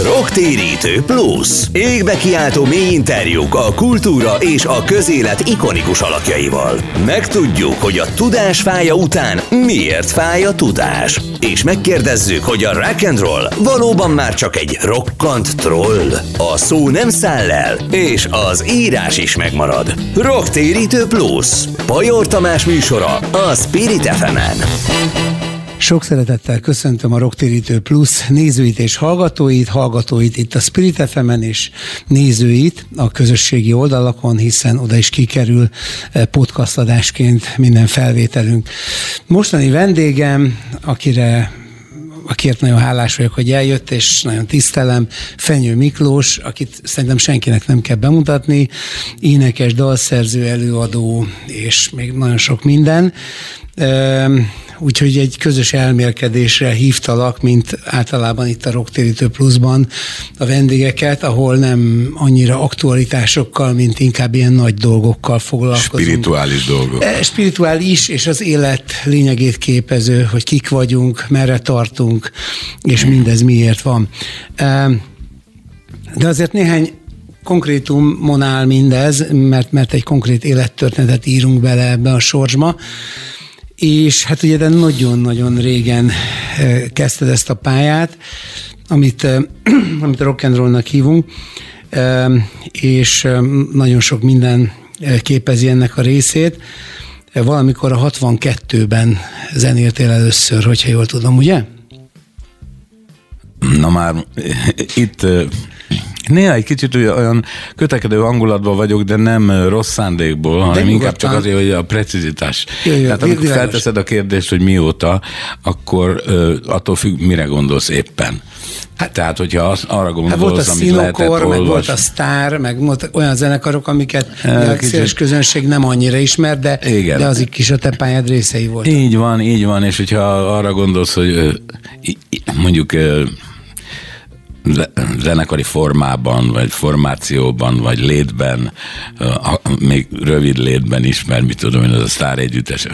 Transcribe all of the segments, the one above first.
Rocktérítő Plusz. Égbe kiáltó mély interjúk a kultúra és a közélet ikonikus alakjaival. Megtudjuk, hogy a tudás fája után miért fáj a tudás. És megkérdezzük, hogy a rock and roll valóban már csak egy rokkant troll. A szó nem száll el, és az írás is megmarad. Rocktérítő Plusz. Pajor Tamás műsora a Spirit FM-en. Sok szeretettel köszöntöm a Rocktérítő Plusz nézőit és hallgatóit itt a Spirit FM-en, és nézőit a közösségi oldalakon, hiszen oda is kikerül podcast adásként minden felvételünk. Mostani vendégem, akiért nagyon hálás vagyok, hogy eljött, és nagyon tisztelem, Fenyő Miklós, akit szerintem senkinek nem kell bemutatni, énekes, dalszerző, előadó, és még nagyon sok minden. Úgyhogy egy közös elmélkedésre hívtalak, mint általában itt a Rocktérítő Pluszban a vendégeket, ahol nem annyira aktualitásokkal, mint inkább ilyen nagy dolgokkal foglalkozunk. Spirituális dolgok. Spirituális, és az élet lényegét képező, hogy kik vagyunk, merre tartunk, és mindez miért van. De azért néhány konkrétumon áll mindez, mert egy konkrét élettörténetet írunk bele ebbe a sorsba. És hát ugye de nagyon-nagyon régen kezdted ezt a pályát, amit a rock and rollnak hívunk, és nagyon sok minden képezi ennek a részét. Valamikor a 62-ben zenéltél először, hogyha jól tudom, ugye? Na már itt néha egy kicsit olyan kötekedő hangulatban vagyok, de nem rossz szándékból, hanem inkább csak azért, hogy a precizitás. Tehát amikor felteszed a kérdést, hogy mióta, akkor attól függ, mire gondolsz éppen. Tehát, hogyha arra gondolsz, amit lehetett olvasni. Volt a színokor, meg volt a sztár, meg volt olyan zenekarok, amiket a széles közönség nem annyira ismer, de azik is a te pályád részei voltak. Így van, és hogyha arra gondolsz, hogy mondjuk zenekari formában, vagy formációban, vagy létben, még rövid létben is, mert mit tudom én, az a sztár együttes,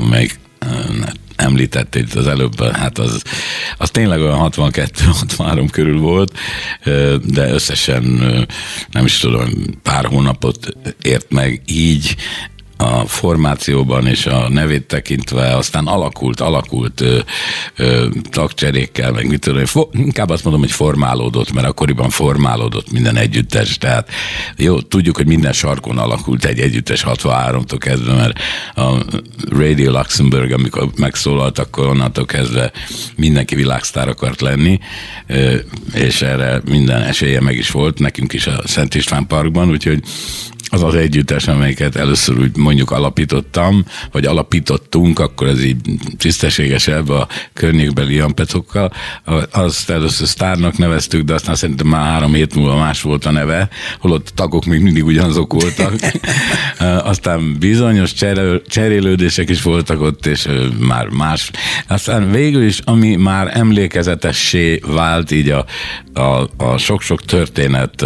amelyik említettél itt az előbb, hát az tényleg olyan 62-63 körül volt, de összesen nem is tudom, pár hónapot ért meg így, a formációban és a nevét tekintve, aztán alakult tagcserékkel, meg mit tudom, inkább azt mondom, hogy formálódott, mert akkoriban formálódott minden együttes, tehát jó, tudjuk, hogy minden sarkon alakult egy együttes 63-tól kezdve, mert a Radio Luxemburg, amikor megszólalt, akkor onnantól kezdve mindenki világsztár akart lenni, és erre minden esélye meg is volt, nekünk is a Szent István Parkban, úgyhogy az az együttes, amelyiket először úgy mondjuk alapítottunk, akkor ez így tisztességesebb a környékbeli ampecokkal, azt először sztárnak neveztük, de aztán szerintem már 3 hét múlva más volt a neve, holott a tagok még mindig ugyanazok voltak. Aztán bizonyos cserélődések is voltak ott, és már más. Aztán végül is, ami már emlékezetessé vált így a sok-sok történet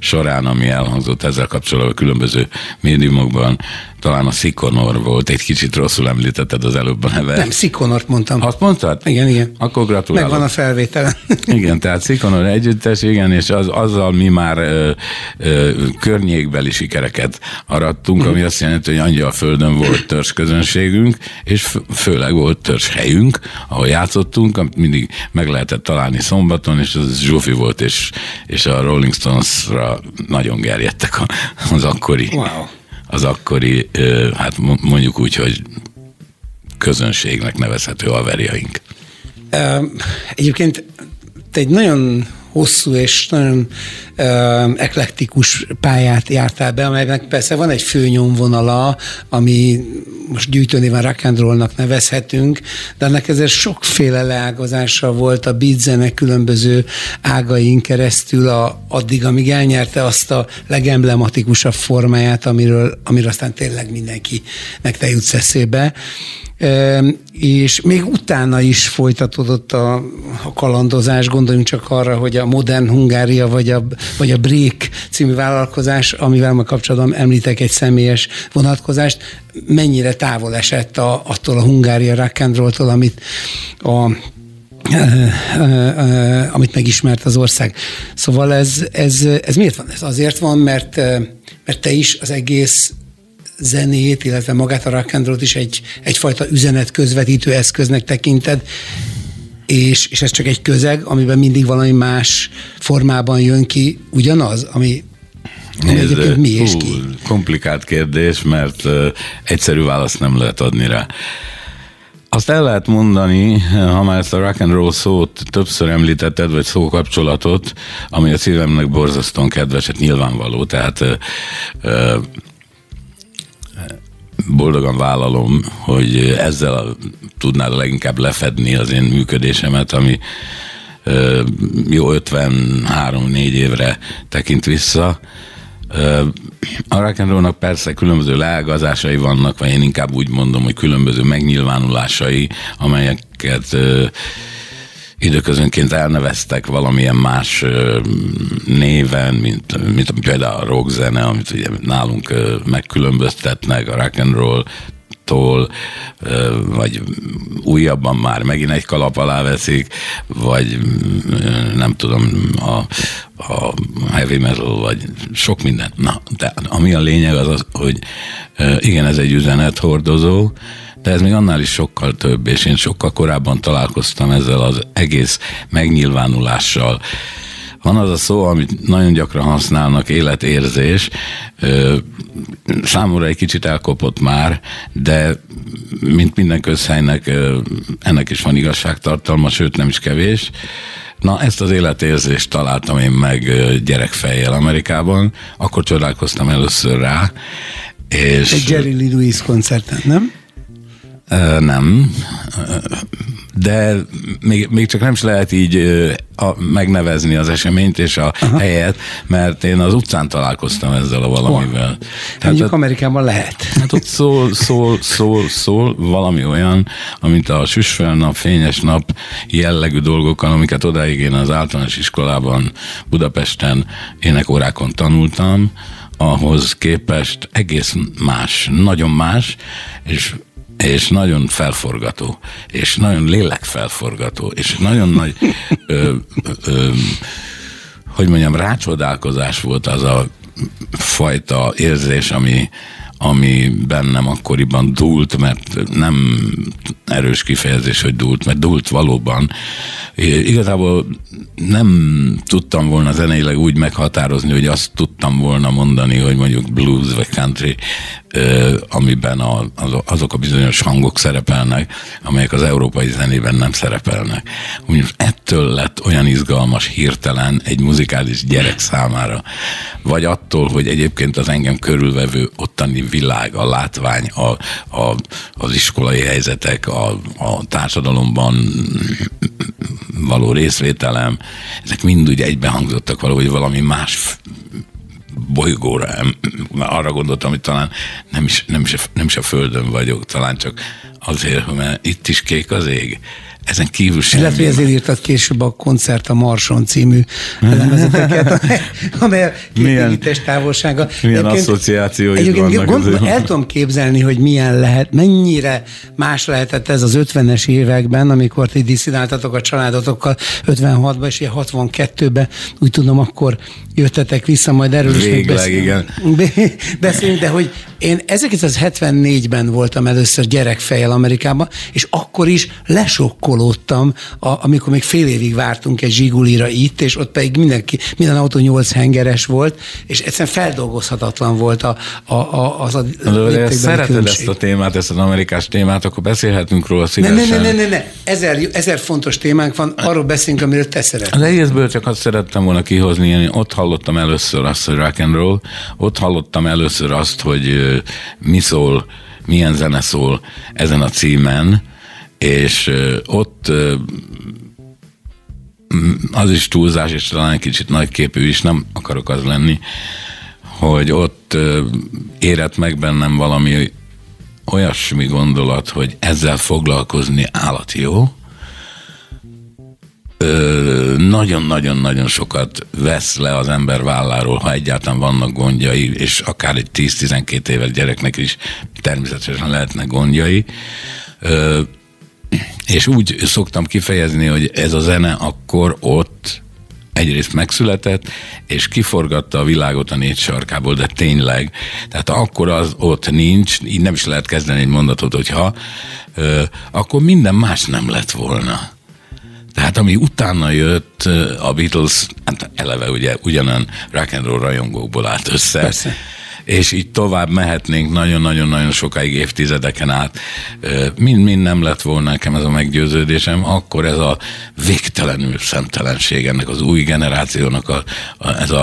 során, ami elhangzott ezzel kapcsolatban különböző médiumokban, talán a Sikonor volt, egy kicsit rosszul említetted az előbb a neve. Nem, Sikonort mondtam. Azt mondtad? Igen. Akkor gratulálok. Megvan a felvételen. Igen, tehát Sikonor együttes, igen, és azzal mi már környékbeli sikereket arattunk, ami azt jelenti, hogy Angyalföldön volt törzsközönségünk, és főleg volt törzshelyünk, ahol játszottunk, amit mindig meg lehetett találni szombaton, és az zsufi volt, és a Rolling Stones-ra nagyon gerjedtek az akkori. Wow. Az akkori, hát mondjuk úgy, hogy közönségnek nevezhető haverjaink. Egyébként te egy nagyon hosszú és nagyon eklektikus pályát jártál be, amelynek persze van egy főnyomvonala, ami most gyűjtőnéven rock and rollnak nevezhetünk, de ennek ezért sokféle leágazása volt a beat zene különböző ágain keresztül addig, amíg elnyerte azt a legemblematikusabb formáját, amiről aztán tényleg mindenkinek te jutsz eszébe. És még utána is folytatódott a kalandozás, gondoljunk csak arra, hogy a modern Hungária vagy a Brék című vállalkozás, amivel ma kapcsolatban említek egy személyes vonatkozást, mennyire távol esett attól a Hungária rock and rolltól, amit a amit megismert az ország. Szóval ez miért van? Ez azért van, mert te is az egész zenét, illetve magát a rock and rollt is egyfajta üzenet közvetítő eszköznek tekinted, és ez csak egy közeg, amiben mindig valami más formában jön ki ugyanaz, ami egyébként mi és ki. Komplikált kérdés, mert egyszerű választ nem lehet adni rá. Azt el lehet mondani, ha már ezt a rock and roll szót többször említetted, vagy szókapcsolatot, ami a szívemnek borzasztóan kedves, hát nyilvánvaló, tehát boldogan vállalom, hogy ezzel tudnád leginkább lefedni az én működésemet, ami jó 53-4 évre tekint vissza. A rock and rollnak persze különböző leágazásai vannak, vagy én inkább úgy mondom, hogy különböző megnyilvánulásai, amelyeket időközönként elneveztek valamilyen más néven, mint például a rockzene, amit ugye nálunk megkülönböztetnek a rock and roll-tól, vagy újabban már megint egy kalap alá veszik, vagy nem tudom, a heavy metal, vagy sok minden. Na, de ami a lényeg az, hogy igen, ez egy üzenethordozó, de ez még annál is sokkal több, és én sokkal korábban találkoztam ezzel az egész megnyilvánulással. Van az a szó, amit nagyon gyakran használnak, életérzés. Számomra egy kicsit elkopott már, de mint minden közhelynek, ennek is van igazságtartalma, sőt nem is kevés. Na, ezt az életérzést találtam én meg gyerekfejjel Amerikában, akkor csodálkoztam először rá. És egy Jerry Lee Lewis koncerten, nem? Nem, de még csak nem is lehet így megnevezni az eseményt és a aha. helyet, mert én az utcán találkoztam ezzel a valamivel. Mondjuk Amerikában lehet. Hát ott szól valami olyan, amit a süsfél nap, fényes nap jellegű dolgokkal, amiket odáig én az általános iskolában Budapesten énekórákon tanultam, ahhoz képest egész más, nagyon más, és nagyon felforgató, és nagyon lélekfelforgató, és nagyon nagy, hogy mondjam, rácsodálkozás volt az a fajta érzés, ami bennem akkoriban dúlt, mert nem erős kifejezés, hogy dúlt, mert dúlt valóban. Igazából nem tudtam volna zeneileg úgy meghatározni, hogy azt tudtam volna mondani, hogy mondjuk blues vagy country, amiben azok a bizonyos hangok szerepelnek, amelyek az európai zenében nem szerepelnek. Úgyhogy ettől lett olyan izgalmas hirtelen egy muzikális gyerek számára. Vagy attól, hogy egyébként az engem körülvevő ottani világ, a látvány, az iskolai helyzetek, a társadalomban való részvételem, ezek mind úgy egybehangzottak valahogy valami más bolygóra, arra gondoltam, hogy talán nem is a Földön vagyok, talán csak azért, mert itt is kék az ég. Ezen kívül sem. Illetve ezért írtad később a Koncert a Marson című lemezeket, amely kétségítés távolsága. Milyen asszociációid vannak. El tudom képzelni, hogy milyen lehet, mennyire más lehetett ez az 50-es években, amikor ti diszidáltatok a családotokkal 56-ban, és ilyen 62-ben, úgy tudom, akkor jöttetek vissza, majd erről is beszélünk, de hogy én 1974-ben voltam először gyerekfejjel Amerikában, és akkor is lesokkolódtam, amikor még fél évig vártunk egy Zsigulira itt, és ott pedig minden autó 8 hengeres volt, és egyszerűen feldolgozhatatlan volt az a léptékben. Szereted ezt a témát, ezt az amerikás témát, akkor beszélhetünk róla szívesen. Ne. Ezer fontos témánk van, arról beszélünk, amiről te szeretnél. Az egészből csak azt szerettem volna kihozni, én ott hallottam először azt, hogy rock and roll, ott hallottam először azt, hogy mi szól, milyen zene szól ezen a címen, és ott az is túlzás, és talán kicsit nagyképű is, nem akarok az lenni, hogy ott érett meg bennem valami olyasmi gondolat, hogy ezzel foglalkozni állati jó, nagyon-nagyon-nagyon sokat vesz le az ember válláról, ha egyáltalán vannak gondjai, és akár egy 10-12 éves gyereknek is természetesen lehetnek gondjai. és úgy szoktam kifejezni, hogy ez a zene akkor ott egyrészt megszületett, és kiforgatta a világot a négy sarkából, de tényleg. Tehát akkor az ott nincs, így nem is lehet kezdeni egy mondatot, hogyha, akkor minden más nem lett volna. Tehát ami utána jött, a Beatles, hát eleve ugye ugyanan rock and roll rajongókból állt össze. Persze. És így tovább mehetnénk nagyon-nagyon-nagyon sokáig, évtizedeken át. Mind nem lett volna, nekem ez a meggyőződésem, akkor ez a végtelenül szemtelenség ennek az új generációnak,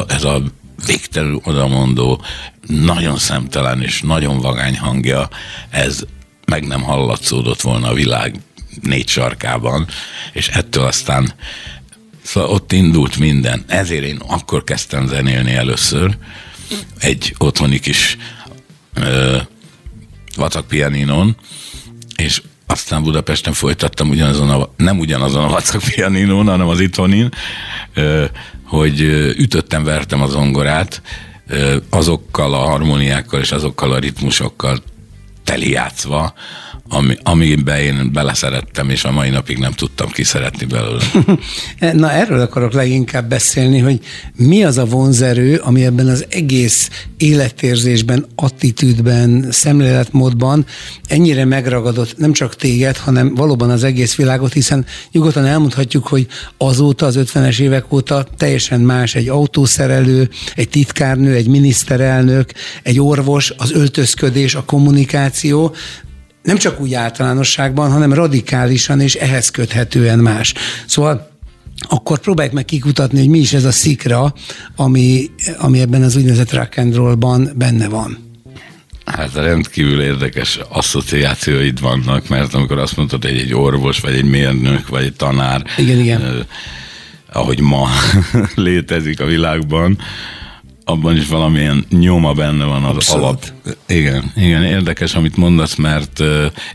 ez a végtelenül odamondó, nagyon szemtelen és nagyon vagány hangja, ez meg nem hallatszódott volna a világ négy sarkában, és ettől aztán szóval ott indult minden. Ezért én akkor kezdtem zenélni először, egy otthoni kis vacakpianinon, és aztán Budapesten folytattam nem ugyanazon a vacakpianinón, hanem az itthonin, hogy ütöttem-vertem a zongorát, azokkal a harmóniákkal és azokkal a ritmusokkal telijátszva, amiben én beleszerettem, és a mai napig nem tudtam kiszeretni belőle. Na, erről akarok leginkább beszélni, hogy mi az a vonzerő, ami ebben az egész életérzésben, attitűdben, szemléletmódban ennyire megragadott nem csak téged, hanem valóban az egész világot, hiszen nyugodtan elmondhatjuk, hogy azóta, az 50-es évek óta teljesen más egy autószerelő, egy titkárnő, egy miniszterelnök, egy orvos, az öltözködés, a kommunikáció, nem csak úgy általánosságban, hanem radikálisan és ehhez köthetően más. Szóval akkor próbáljuk meg kikutatni, hogy mi is ez a szikra, ami ebben az úgynevezett rock and rollban benne van. Hát rendkívül érdekes asszociációid vannak, mert amikor azt mondtad, hogy egy orvos, vagy egy mérnök, vagy egy tanár, igen. Ahogy ma létezik a világban, abban is valamilyen nyoma benne van az abszolút. Alap. Igen, érdekes, amit mondasz, mert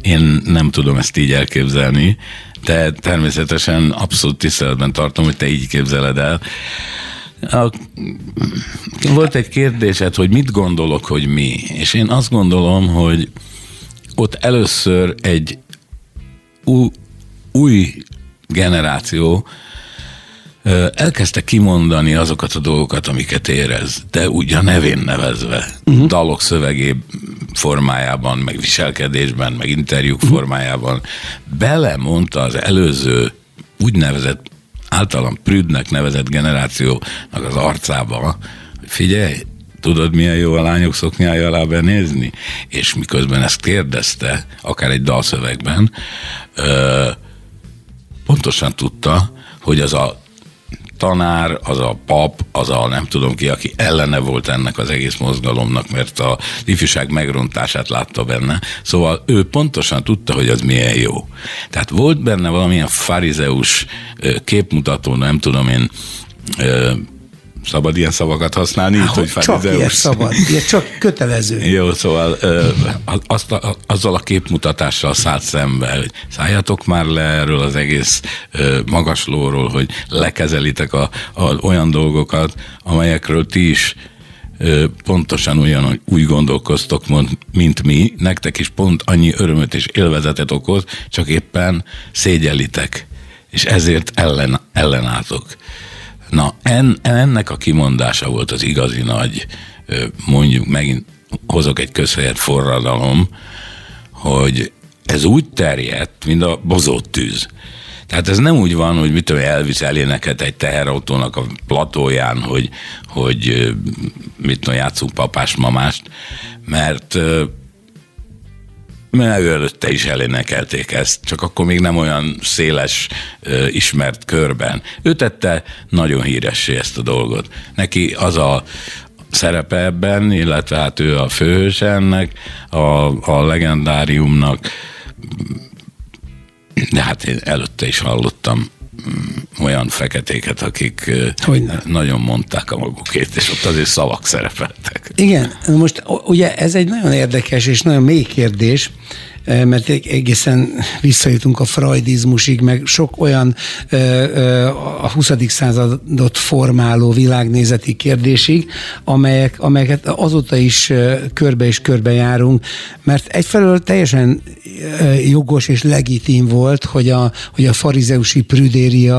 én nem tudom ezt így elképzelni, de természetesen abszolút tiszteletben tartom, hogy te így képzeled el. Volt egy kérdésed, hogy mit gondolok, hogy mi, és én azt gondolom, hogy ott először egy új generáció elkezdte kimondani azokat a dolgokat, amiket érez, de úgy a nevén nevezve. Uh-huh. Dalok szövegé formájában, meg viselkedésben, meg interjúk formájában. Belemondta az előző úgynevezett, általam prűdnek nevezett generációnak az arcába, hogy figyelj, tudod, milyen jó a lányok szoknyája alá benézni? És miközben ezt kérdezte, akár egy dalszövegben, pontosan tudta, hogy az a tanár, az a pap, az a nem tudom ki, aki ellene volt ennek az egész mozgalomnak, mert az ifjúság megrontását látta benne. Szóval ő pontosan tudta, hogy az milyen jó. Tehát volt benne valamilyen farizeus képmutató, nem tudom én, szabad ilyen szavakat használni? Há, hogy csak ilyen szabad, ilyen csak kötelező. Jó, szóval azzal a képmutatással szállt szembe, hogy szálljatok már le erről az egész magaslóról, hogy lekezelitek olyan dolgokat, amelyekről ti is pontosan ugyanúgy úgy gondolkoztok, mint mi, nektek is pont annyi örömöt és élvezetet okoz, csak éppen szégyellitek, és ezért ellenálltok. Na, ennek a kimondása volt az igazi nagy, mondjuk megint hozok egy közhelyet, forradalom, hogy ez úgy terjedt, mint a bozott tűz. Tehát ez nem úgy van, hogy mit tudom, Elvis eléneket egy teherautónak a platóján, hogy mit tudom, játszunk papás-mamást, mert előtte is elénekelték ezt, csak akkor még nem olyan széles, ismert körben. Ő tette nagyon híressé ezt a dolgot. Neki az a szerepe ebben, illetve hát ő a főhős ennek, a legendáriumnak, de hát én előtte is hallottam olyan feketéket, akik nagyon mondták a magukét, és ott azért szavak szerepeltek. Igen, most ugye ez egy nagyon érdekes és nagyon mély kérdés, mert egészen visszajutunk a freudizmusig, meg sok olyan a 20. századot formáló világnézeti kérdésig, amelyeket azóta is körbe és körbe járunk, mert egyfelől teljesen jogos és legitim volt, hogy a farizeusi prüdériaval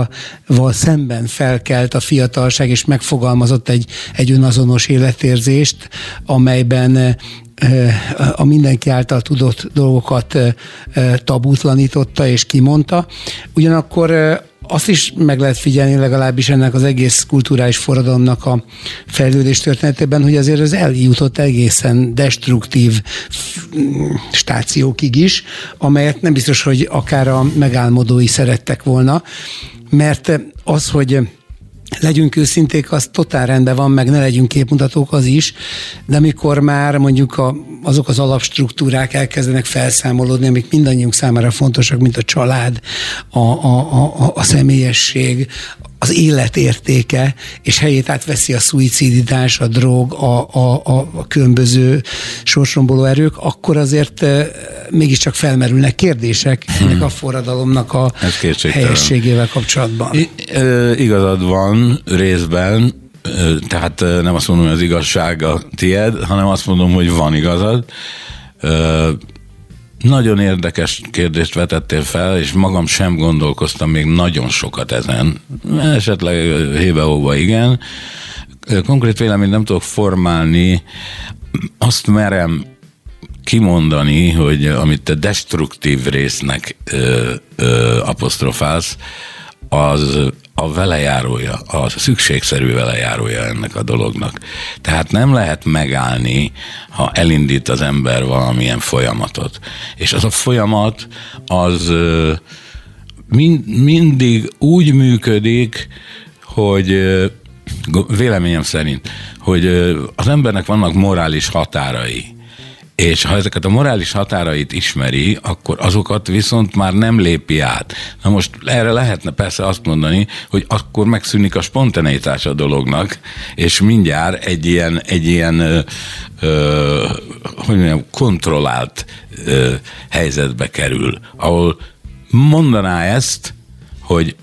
szemben felkelt a fiatalság, és megfogalmazott egy önazonos életérzést, amelyben a mindenki által tudott dolgokat tabutlanította és kimondta. Ugyanakkor azt is meg lehet figyelni legalábbis ennek az egész kulturális forradalomnak a fejlődés történetében, hogy azért ez eljutott egészen destruktív stációkig is, amelyet nem biztos, hogy akár a megálmodói szerettek volna, mert az, hogy legyünk őszinték, az totál rendben van, meg ne legyünk képmutatók, az is, de amikor már mondjuk azok az alapstruktúrák elkezdenek felszámolódni, amik mindannyiunk számára fontosak, mint a család, a személyesség, az élet értéke, és helyét átveszi a szuiciditás, a drog, a különböző sorsromboló erők, akkor azért mégiscsak felmerülnek kérdések ennek a forradalomnak a helyességével kapcsolatban. Igazad van részben, tehát nem azt mondom, hogy az igazság a tied, hanem azt mondom, hogy van igazad. Nagyon érdekes kérdést vetettél fel, és magam sem gondolkoztam még nagyon sokat ezen. Esetleg hébe-hóba igen. Konkrét véleményt nem tudok formálni. Azt merem kimondani, hogy amit te destruktív résznek apostrofálsz, az a velejárója, a szükségszerű velejárója ennek a dolognak. Tehát nem lehet megállni, ha elindít az ember valamilyen folyamatot. És az a folyamat, az mindig úgy működik, hogy véleményem szerint, hogy az embernek vannak morális határai. És ha ezeket a morális határait ismeri, akkor azokat viszont már nem lépi át. Na most erre lehetne persze azt mondani, hogy akkor megszűnik a spontaneitás a dolognak, és mindjárt egy ilyen kontrollált helyzetbe kerül, ahol mondaná ezt, hogy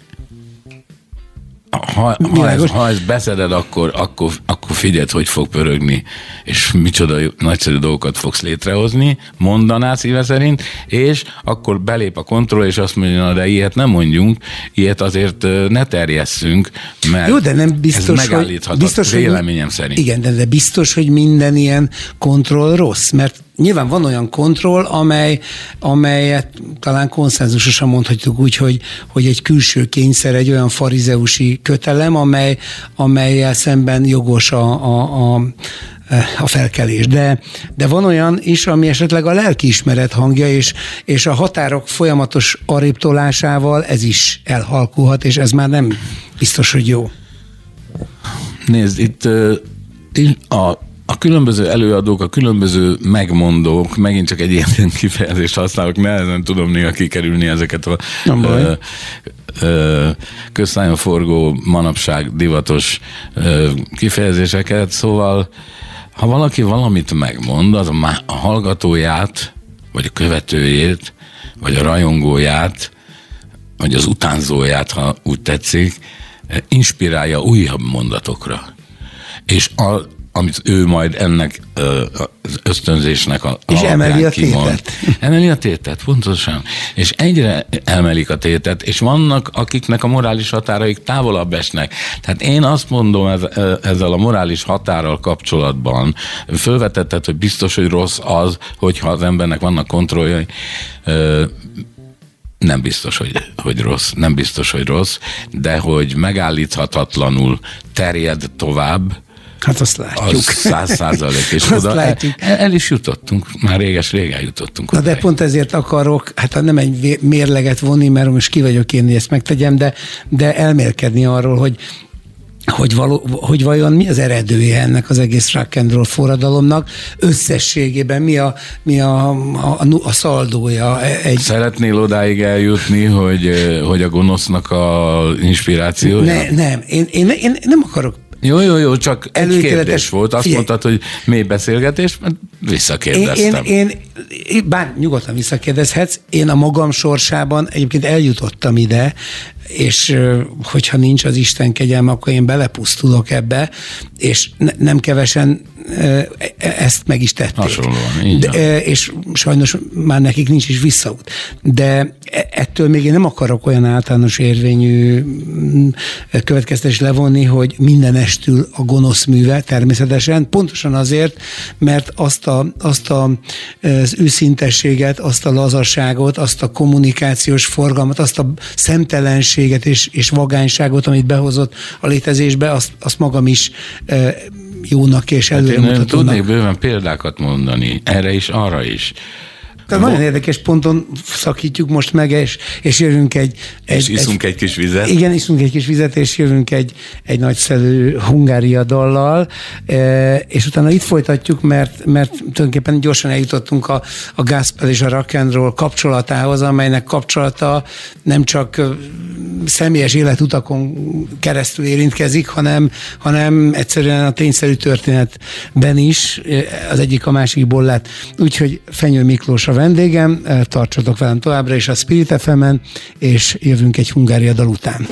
ha ezt beszeded, akkor figyeld, hogy fog pörögni, és micsoda nagyszerű dolgokat fogsz létrehozni, mondaná szíve szerint, és akkor belép a kontroll, és azt mondja, na de ilyet nem mondjunk, ilyet azért ne terjesszünk, mert jó, de nem biztos, ez megállíthatat véleményem szerint. Igen, de biztos, hogy minden ilyen kontroll rossz, mert nyilván van olyan kontroll, amelyet talán konszenzusosan mondhatjuk úgy, hogy egy külső kényszer, egy olyan farizeusi kötelem, amelyel szemben jogos a felkelés. De van olyan is, ami esetleg a lelkiismeret hangja, és a határok folyamatos arréptolásával ez is elhalkulhat, és ez már nem biztos, hogy jó. Nézd, itt a különböző előadók, a különböző megmondók, megint csak egy ilyen kifejezést használok, nehezen tudom néha kikerülni ezeket a közszájon forgó, manapság divatos kifejezéseket. Szóval, ha valaki valamit megmond, az a hallgatóját, vagy a követőjét, vagy a rajongóját, vagy az utánzóját, ha úgy tetszik, inspirálja újabb mondatokra. És amit ő majd ennek az ösztönzésnek a és emeli a tétet. Emeli a tétet, pontosan. És egyre emelik a tétet, és vannak, akiknek a morális határaik távolabb esnek. Tehát én azt mondom ezzel a morális határral kapcsolatban, fölvetetted, hogy biztos, hogy rossz az, hogyha az embernek vannak kontrolljai, nem biztos, hogy rossz. Nem biztos, hogy rossz, de hogy megállíthatatlanul terjed tovább, hát azt látjuk. Az 100%, és oda el is jutottunk, már régen jutottunk. Na de pont ezért akarok, hát nem egy mérleget vonni, mert most ki vagyok én, hogy ezt megtegyem, de elmérkedni arról, hogy vajon mi az eredője ennek az egész rock and roll forradalomnak, összességében mi a szaldója. Szeretnél odáig eljutni, hogy a gonosznak a inspirációja? Nem, én nem akarok Jó, csak egy kérdés volt. Azt mondtad, hogy mély beszélgetés, mert visszakérdeztem. Én bár nyugodtan visszakérdezhetsz, én a magam sorsában egyébként eljutottam ide, és hogyha nincs az Isten kegyelme, akkor én belepusztulok ebbe, és nem kevesen ezt meg is tették. Hasonlóan, de, és sajnos már nekik nincs is visszaút. De ettől még én nem akarok olyan általános érvényű következtetés levonni, hogy mindenestül a gonosz műve, természetesen, pontosan azért, mert azt az őszintességet, azt a lazasságot, azt a kommunikációs forgalmat, azt a szemtelenséget és vagányságot, amit behozott a létezésbe, azt magam is jónak és előremutatónak. Hát tudnék bőven példákat mondani, erre is, arra is. Tehát nagyon érdekes ponton szakítjuk most meg, és jövünk és iszunk egy kis vizet. Igen, iszunk egy kis vizet, és jövünk egy nagyszerű Hungária dallal, és utána itt folytatjuk, mert tulajdonképpen gyorsan eljutottunk a gospel és a rock and roll kapcsolatához, amelynek kapcsolata nem csak személyes életutakon keresztül érintkezik, hanem egyszerűen a tényszerű történetben is az egyik a másikból lett. Úgyhogy Fenyő Miklós a vendégem, tartsatok velem továbbra is a Spirit FM-en, és jövünk egy Hungária dal után.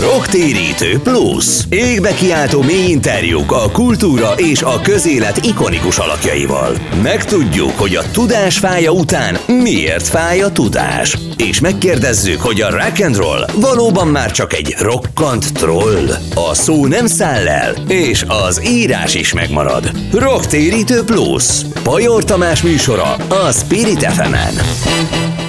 Rocktérítő Plusz. Égbe kiáltó mély interjúk a kultúra és a közélet ikonikus alakjaival. Megtudjuk, hogy a tudás fája után miért fáj a tudás. És megkérdezzük, hogy a rock and roll valóban már csak egy rokkant troll. A szó nem száll el, és az írás is megmarad. Rocktérítő Plusz. Pajor Tamás műsora a Spirit FM-en.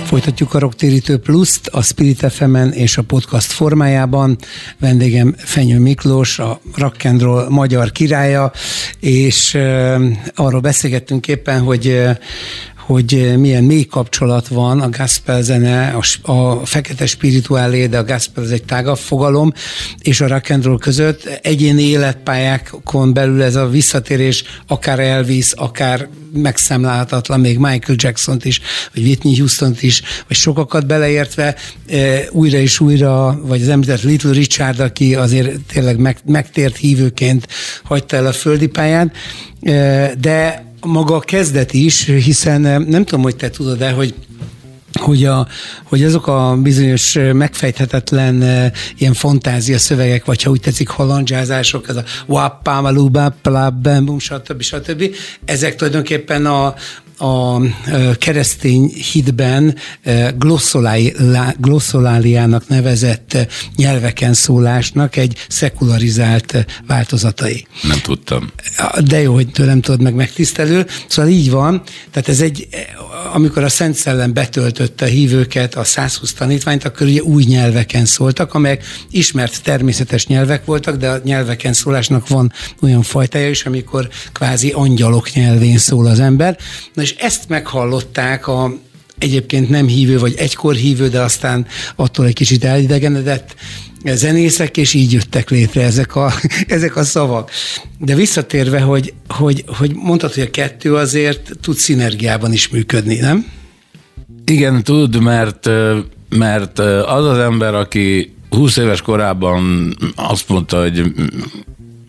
Folytatjuk a Rocktérítő Pluszt a Spirit FM-en és a podcast formájában. Vendégem Fenyő Miklós, a rock and roll magyar királya, és arról beszélgettünk éppen, hogy milyen mély kapcsolat van a gospel zene, a fekete spirituálé, de a gospel az egy tágabb fogalom, és a rock and roll között egyéni életpályákon belül ez a visszatérés, akár Elvis, akár megszámlálhatatlan, még Michael Jacksont is, vagy Whitney Houstont is, vagy sokakat beleértve, újra és újra, vagy az említett Little Richard, aki azért tényleg megtért hívőként hagyta el a földi pályán, de maga a kezdet is, hiszen nem tudom, hogy te tudod-e, hogy azok a bizonyos megfejthetetlen ilyen fantázia szövegek, vagy ha úgy tetszik halandzsázások, ez a wapámalubáplábbem, stb. Ezek tulajdonképpen a keresztény hitben glosszoláliának nevezett nyelveken szólásnak egy szekularizált változatai. Nem tudtam. De jó, hogy tőlem tudod meg megtisztelő. Szóval így van, tehát ez amikor a Szent Szellem betöltötte a hívőket, a 120 tanítványt, akkor ugye új nyelveken szóltak, amelyek ismert természetes nyelvek voltak, de a nyelveken szólásnak van olyan fajtája is, amikor kvázi angyalok nyelvén szól az ember. Na és ezt meghallották egyébként nem hívő, vagy egykor hívő, de aztán attól egy kicsit elidegenedett zenészek, és így jöttek létre ezek a szavak. De visszatérve, hogy mondtad, hogy a kettő azért tud szinergiában is működni, nem? Igen, tud, mert az az ember, aki 20 éves korában azt mondta, hogy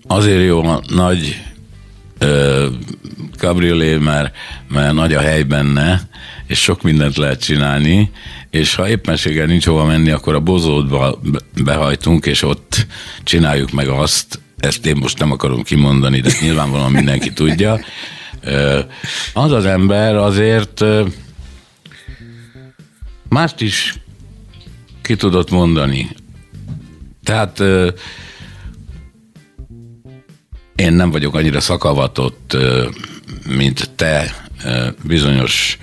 azért jó a nagy kabriolé, mert nagy a hely benne, és sok mindent lehet csinálni, és ha éppenséggel nincs hova menni, akkor a bozótba behajtunk, és ott csináljuk meg azt, ezt én most nem akarom kimondani, de nyilvánvalóan mindenki tudja. Az az ember azért mást is ki tudott mondani. Tehát én nem vagyok annyira szakavatott, mint te bizonyos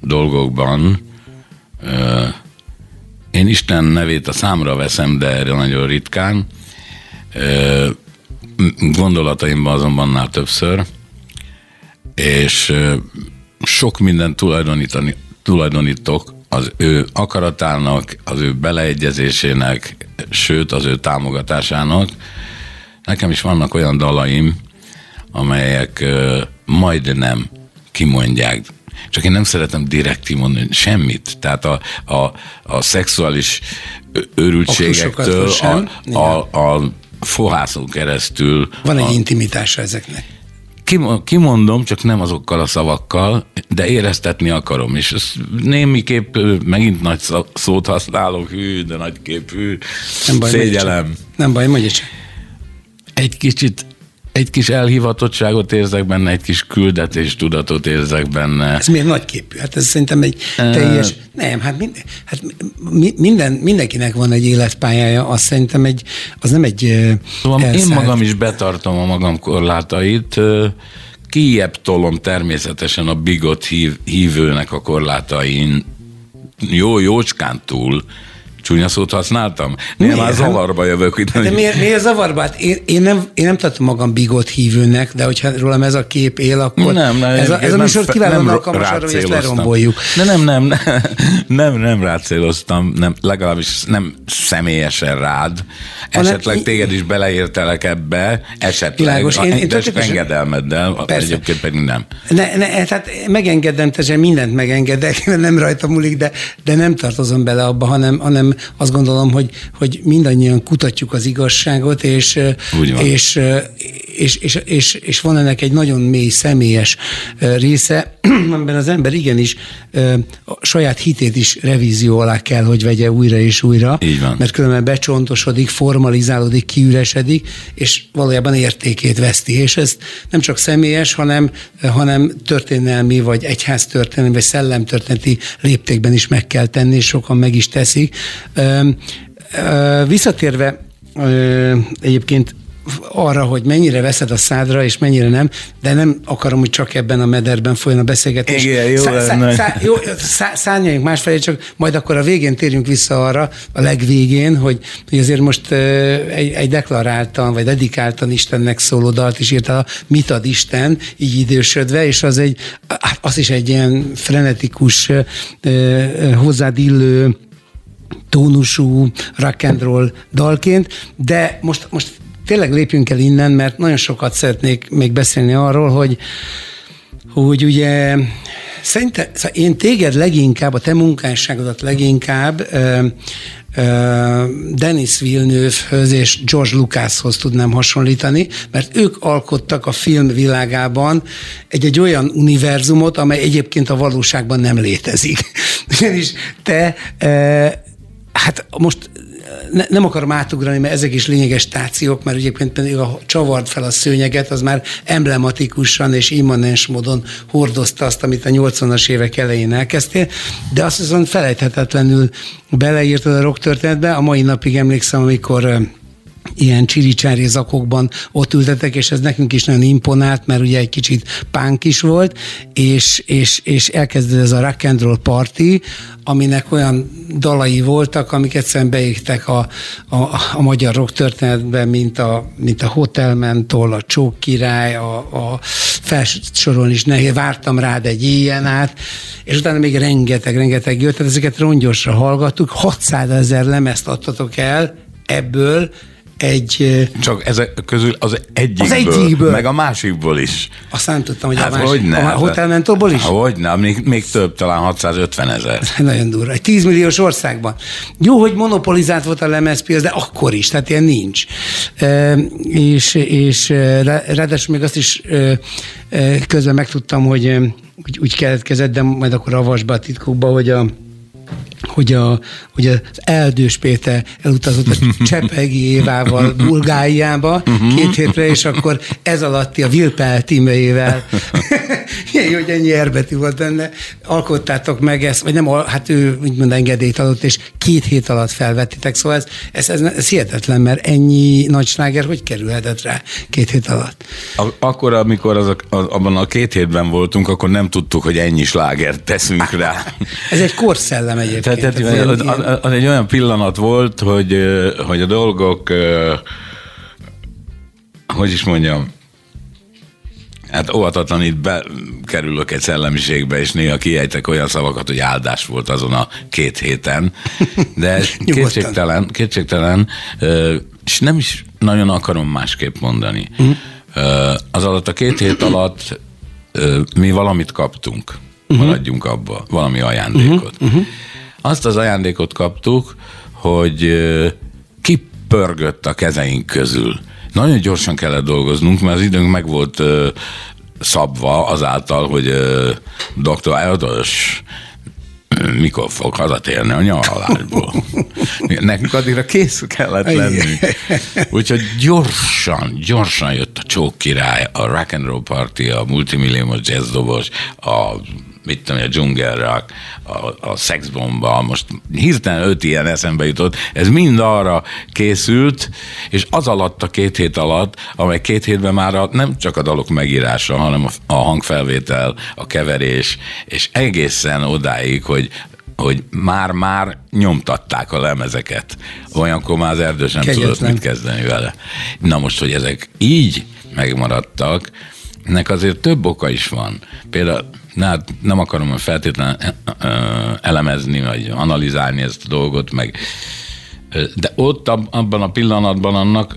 dolgokban. Én Isten nevét a számra veszem, de erre nagyon ritkán. Gondolataimban azonban már többször. És sok mindent tulajdonítok az ő akaratának, az ő beleegyezésének, sőt az ő támogatásának. Nekem is vannak olyan dalaim, amelyek majdnem kimondják. Csak én nem szeretem direkt kimondani semmit. Tehát a szexuális őrültségektől, a fohászon keresztül. Van egy intimitása ezeknek. Kimondom, csak nem azokkal a szavakkal, de éreztetni akarom, és ezt némiképp megint nagy szót használok, hű, de nagyképű, szégyellem. Nem baj, mondja csak. Egy kicsit, egy kis elhivatottságot érzek benne, egy kis küldetéstudatot érzek benne. Ez miért nagyképű? Hát ez szerintem egy teljes... Nem, hát, mindenkinek van egy életpályája, az szerintem egy... Az nem egy... Szóval én magam is betartom a magam korlátait, kijjebb tolom természetesen a bigot hívőnek a korlátain. Jó, jócskán túl. Csúnya szót használtam? Miért? Már zavarba jövök itt. Hát de miért zavarba? Hát én nem tartom magam bigot hívőnek, de hogyha rólam ez a kép él, akkor ez a műsor kiválóan alkalmas arra, hogy ezt leromboljuk. Nem rácéloztam, nem, legalábbis nem személyesen rád. Esetleg téged is beleértelek ebbe, esetleg, de engedelmeddel, egyébként pedig nem. Tehát megengedem, tehát mindent megengedek, nem rajta múlik, de nem tartozom bele abba, hanem azt gondolom, hogy mindannyian kutatjuk az igazságot, és van ennek egy nagyon mély személyes része, amiben az ember igenis a saját hitét is revízió alá kell, hogy vegye újra és újra, mert különben becsontosodik, formalizálódik, kiüresedik, és valójában értékét veszti, és ez nem csak személyes, hanem történelmi, vagy egyháztörténelmi, vagy szellemtörténeti léptékben is meg kell tenni, és sokan meg is teszik. Visszatérve egyébként arra, hogy mennyire veszed a szádra, és mennyire nem, de nem akarom, hogy csak ebben a mederben folyjon a beszélgetés. Igen, jó lenne. Szárnyaljunk másfelé, csak majd akkor a végén térjünk vissza arra, a legvégén, hogy azért most egy deklaráltan, vagy dedikáltan Istennek szóló dalt is írtál, a Mit ad Isten, így idősödve, és az is egy ilyen frenetikus, hozzád illő tónusú rock and roll dalként, de most tényleg lépjünk el innen, mert nagyon sokat szeretnék még beszélni arról, hogy ugye szerintem én téged leginkább, a te munkásságodat leginkább Denis Villeneuve-höz és George Lucashoz tudnám hasonlítani, mert ők alkottak a film világában egy olyan univerzumot, amely egyébként a valóságban nem létezik. És te hát most nem akarom átugrani, mert ezek is lényeges stációk, mert egyébként pedig a csavard fel a szőnyeget, az már emblematikusan és immanens módon hordozta azt, amit a 80-as évek elején elkezdtél, de azt viszont felejthetetlenül beleírtad a rock történetbe. A mai napig emlékszem, amikor ilyen csiricsári zakokban ott ültetek, és ez nekünk is nagyon imponált, mert ugye egy kicsit punk is volt, és elkezdett ez a Rock and Roll parti, aminek olyan dalai voltak, amik egyszerűen beégtek a magyar rock történetben, mint a Hotel Menthol, a Csók király, a felsorolni is nehéz, vártam rád egy ilyen át, és utána még rengeteg jött, tehát ezeket rongyosra hallgattuk, 600 000 lemezt adtatok el, ebből csak ezek közül az egyikből, meg a másikból is. Azt nem tudtam, hogy a másik. A Hotel Mentholból is? Hogyne, még több, talán 650 000. Nagyon durva. Egy 10 milliós országban. Jó, hogy monopolizált volt a lemezpiac, de akkor is, tehát ilyen nincs. És ráadásul még azt is közben megtudtam, hogy úgy keletkezett, de majd akkor avasd be a titkokba, hogy az Eldős Péter elutazott a Csepegi Évával Bulgáriába 2 hétre, és akkor ez alatti a Vilpelt Imrével ilyen jó, hogy ennyi erbetű volt benne, alkottátok meg ezt, vagy nem, hát ő úgymond engedélyt adott, és 2 hét alatt felvettitek, szóval ez hihetetlen, mert ennyi nagy sláger hogy kerülhetett rá 2 hét alatt? Akkor, amikor abban a 2 hétben voltunk, akkor nem tudtuk, hogy ennyi slágert teszünk rá. Ez egy korszellem egyébként. Az egy olyan pillanat volt, hogy a dolgok, hogy is mondjam, hát óvatatlan itt bekerülök egy szellemiségbe, és néha kiejtek olyan szavakat, hogy áldás volt azon a 2 héten, de kétségtelen, és nem is nagyon akarom másképp mondani. Az alatt a 2 hét alatt mi valamit kaptunk, maradjunk abba, valami ajándékot. Azt az ajándékot kaptuk, hogy ki pörgött a kezeink közül. Nagyon gyorsan kellett dolgoznunk, mert az időnk meg volt szabva azáltal, hogy Dr. Eldős mikor fog hazatérni a nyaralásból. Nekünk addigra kész kellett lenni. Úgyhogy gyorsan jött a Csók király, a Rock and Roll parti, a multimilliómos jazzdobos, a Dzsungelrak, a Szexbomba, most hirtelen 5 ilyen eszembe jutott, ez mind arra készült, és az alatt a 2 hét alatt, amely 2 hétben már nem csak a dalok megírása, hanem a hangfelvétel, a keverés, és egészen odáig, hogy már nyomtatták a lemezeket. Olyankor már az Erdős nem tudott mit kezdeni vele. Na most, hogy ezek így megmaradtak, ennek azért több oka is van. Például nem akarom feltétlenül elemezni, vagy analizálni ezt a dolgot, de ott abban a pillanatban annak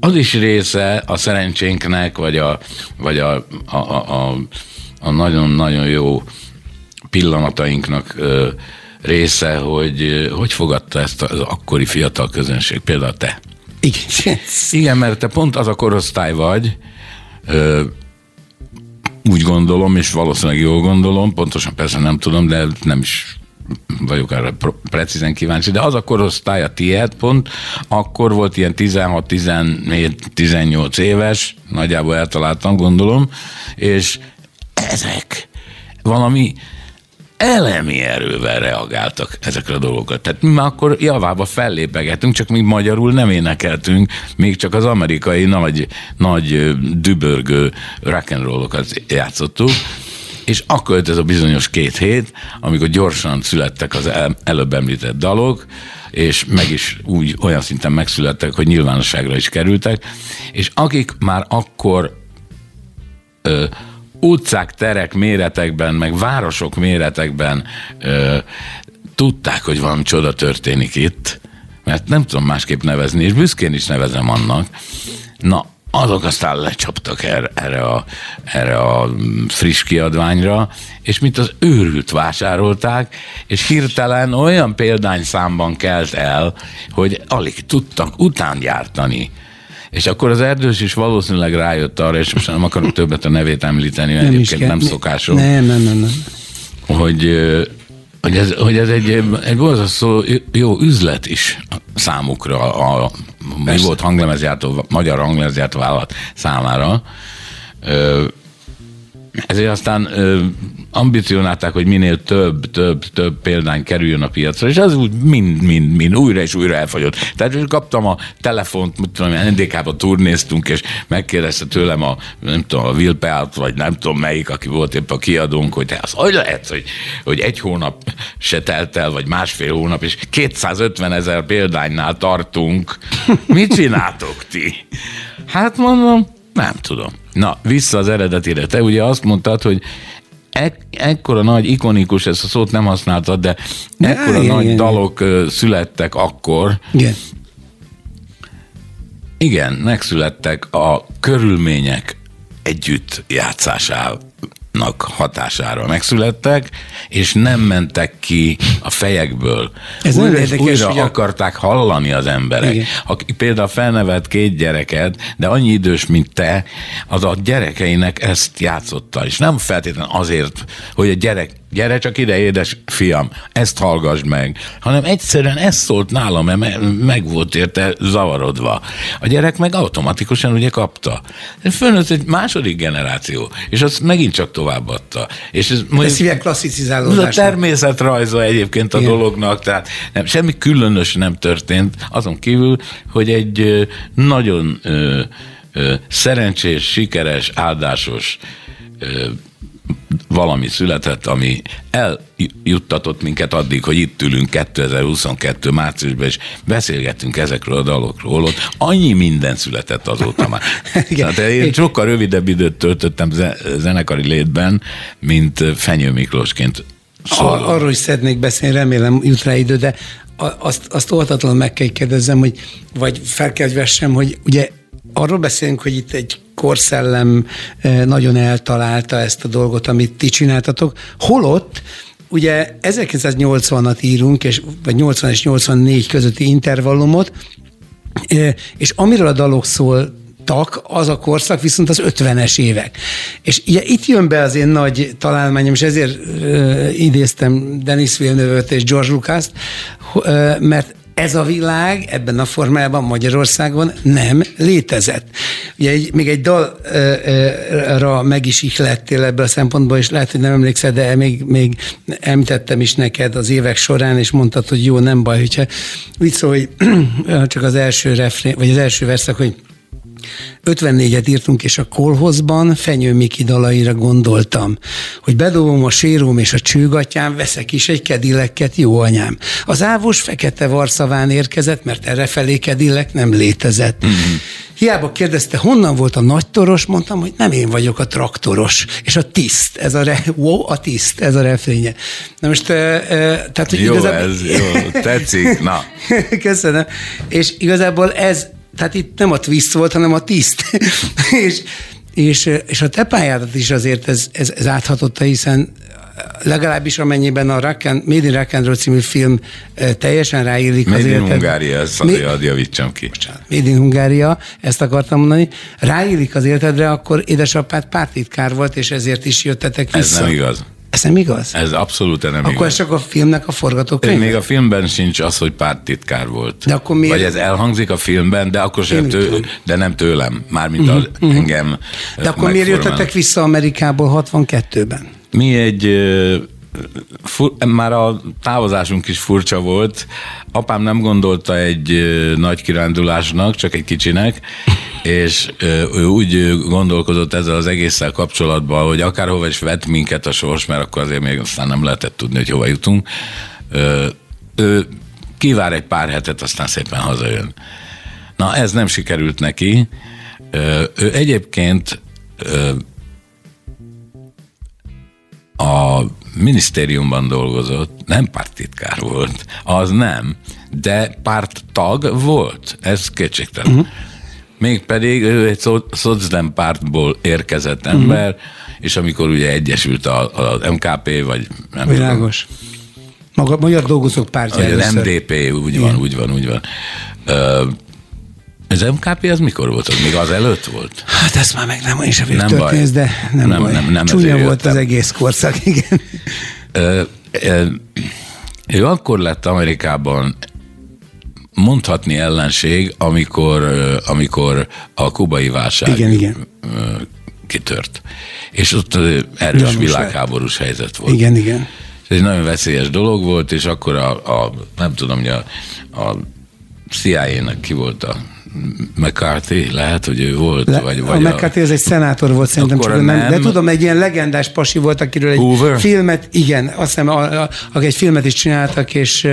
az is része a szerencsénknek, vagy a nagyon-nagyon jó pillanatainknak része, hogy fogadta ezt az akkori fiatal közönség, például te. Igen, mert te pont az a korosztály vagy, úgy gondolom, és valószínűleg jól gondolom, pontosan persze nem tudom, de nem is vagyok erre precízen kíváncsi, de az a korosztály a tiéd pont, akkor volt ilyen 16-17-18 éves, nagyjából eltaláltam, gondolom, és ezek valami elemi erővel reagáltak ezekre a dolgokat. Tehát mi már akkor javába fellépegettünk, csak mi magyarul nem énekeltünk, még csak az amerikai nagy dübörgő rock'n'rollokat játszottuk, és akkor jött ez a bizonyos 2 hét, amikor gyorsan születtek az előbb említett dalok, és meg is úgy olyan szinten megszülettek, hogy nyilvánosságra is kerültek, és akik már akkor utcák, terek méretekben, meg városok méretekben tudták, hogy valami csoda történik itt, mert nem tudom másképp nevezni, és büszkén is nevezem annak. Na, azok aztán lecsaptak erre a friss kiadványra, és mint az őrült vásárolták, és hirtelen olyan példányszámban kelt el, hogy alig tudtak utánjártani. És akkor az Erdős is valószínűleg rájött arra, és most nem akarok többet a nevét említeni, mert egyébként nem szokásom. Nem. Hogy ez egy borzasztó jó üzlet is számukra, mi volt hanglemezgyártó, magyar hanglemezgyártó vállalat számára. Ezért aztán ambicionálták, hogy minél több példány kerüljön a piacra, és az úgy mind újra és újra elfogyott. Tehát kaptam a telefont, NDK-ba turnéztunk, és megkérdezte tőlem a Vilpeát, vagy nem tudom melyik, aki volt épp a kiadónk, hogy az hogy lehet, hogy 1 hónap se telt el, vagy 1,5 hónap, és 250 000 példánynál tartunk. Mit csináltok ti? Hát mondom, nem tudom. Na, vissza az eredetire. Te ugye azt mondtad, hogy ekkora nagy, ikonikus, ezt a szót nem használtad, de ekkora nagy dalok születtek akkor. Igen. Igen, megszülettek a körülmények együtt játszásának hatására megszülettek, és nem mentek ki a fejekből. Ez újra érdekes, újra akarták hallani az emberek. Igen. Aki például felnevelt 2 gyereket, de annyi idős, mint te, az a gyerekeinek ezt játszotta. És nem feltétlenül azért, hogy a gyere csak ide, édes fiam, ezt hallgassd meg, hanem egyszerűen ez szólt nálam, mert meg volt érte zavarodva. A gyerek meg automatikusan ugye kapta. Fölnőtt egy második generáció, és azt megint csak továbbadta. És ez ilyen klasszicizálódásnak. Ez a természetrajza egyébként a dolognak, tehát nem, semmi különös nem történt, azon kívül, hogy egy nagyon szerencsés, sikeres, áldásos valami született, ami eljuttatott minket addig, hogy itt ülünk 2022. márciusban, és beszélgettünk ezekről a dalokról. Ott annyi minden született azóta már. Tehát én sokkal rövidebb időt töltöttem zenekari létben, mint Fenyő Miklósként szóló. Arról is szeretnék beszélni, remélem jut rá idő, de azt oltatlanul meg kell kérdezzem, hogy, vagy felkedvessem, hogy ugye arról beszélünk, hogy itt egy korszellem nagyon eltalálta ezt a dolgot, amit ti csináltatok. Holott Ugye 1980-at írunk, vagy 80 és 84 közötti intervallumot, és amiről a dalok szóltak, az a korszak viszont az 50-es évek. És ugye itt jön be az én nagy találmányom, és ezért idéztem Denis Villeneuve-t és George Lucas-t, mert ez a világ ebben a formában Magyarországon nem létezett. Ugye még egy dalra meg is ihlettél ebből a szempontból, és lehet, hogy nem emlékszel, de még említettem is neked az évek során, és mondtad, hogy jó, nem baj, hogyha úgy szól, hogy csak az első refrén, vagy az első verszak, hogy 54-et írtunk, és a kolhozban Fenyő Miki dalaira gondoltam, hogy bedobom a séróm és a csőgatyám, veszek is egy kedileket, jó anyám. Az ávos fekete varszaván érkezett, mert errefelé kedilek nem létezett. Mm-hmm. Hiába kérdezte, honnan volt a nagytoros, mondtam, hogy nem én vagyok a traktoros, és a tiszt, ez a refrénye. Na most, tehát, hogy jó, igazából... ez jó, tetszik, na. Köszönöm. És igazából ez, tehát itt nem a twist volt, hanem a tiszt. és a te pályádat is azért ez áthatotta, hiszen legalábbis amennyiben a Made in Rock and Roll című film teljesen ráillik az életedre. Made in Hungária, ezt hadd javítsam ki. Bocsánat, Made in Hungária, ezt akartam mondani. Ráillik az életedre, akkor édesapád pártitkár volt, és ezért is jöttetek vissza. Ez nem igaz. Ez nem igaz? Ez abszolút nem igaz. Akkor ez csak a filmnek a forgatókönyv? Még a filmben sincs az, hogy párttitkár volt. De akkor miért? Vagy ez elhangzik a filmben, de akkor sem de nem tőlem. Mármint engem De akkor miért jöttetek vissza Amerikából 62-ben? Mi már a távozásunk is furcsa volt. Apám nem gondolta egy nagy kirándulásnak, csak egy kicsinek, és ő úgy gondolkozott ezzel az egésszel kapcsolatban, hogy akárhova is vett minket a sors, mert akkor azért még aztán nem lehetett tudni, hogy hova jutunk. Ő kivár egy pár hetet, aztán szépen hazajön. Na, ez nem sikerült neki. Ő egyébként a minisztériumban dolgozott, nem párttitkár volt, az nem, de párttag volt, ez kétségtelen. Uh-huh. Mégpedig ő egy Szozlem pártból érkezett ember, és amikor ugye egyesült az MKP, vagy nem világos. Maga Magyar Dolgozók Pártja. Az MDP, úgy van. Az MKP az mikor volt? Az még az előtt volt? Hát ezt már meg nem is a történész, de nem baj. Nem csúnya volt az egész korszak, igen. Ő akkor lett Amerikában mondhatni ellenség, amikor a kubai válság kitört. És ott erős világháborús helyzet volt. Igen. Ez egy nagyon veszélyes dolog volt, és akkor a CIA-nak ki volt a McCarthy, lehet, hogy ő volt. Vagy a McCarthy az egy szenátor volt, szerintem csak nem. De tudom, egy ilyen legendás pasi volt, akiről egy Hoover filmet, igen, azt hiszem, egy filmet is csináltak, és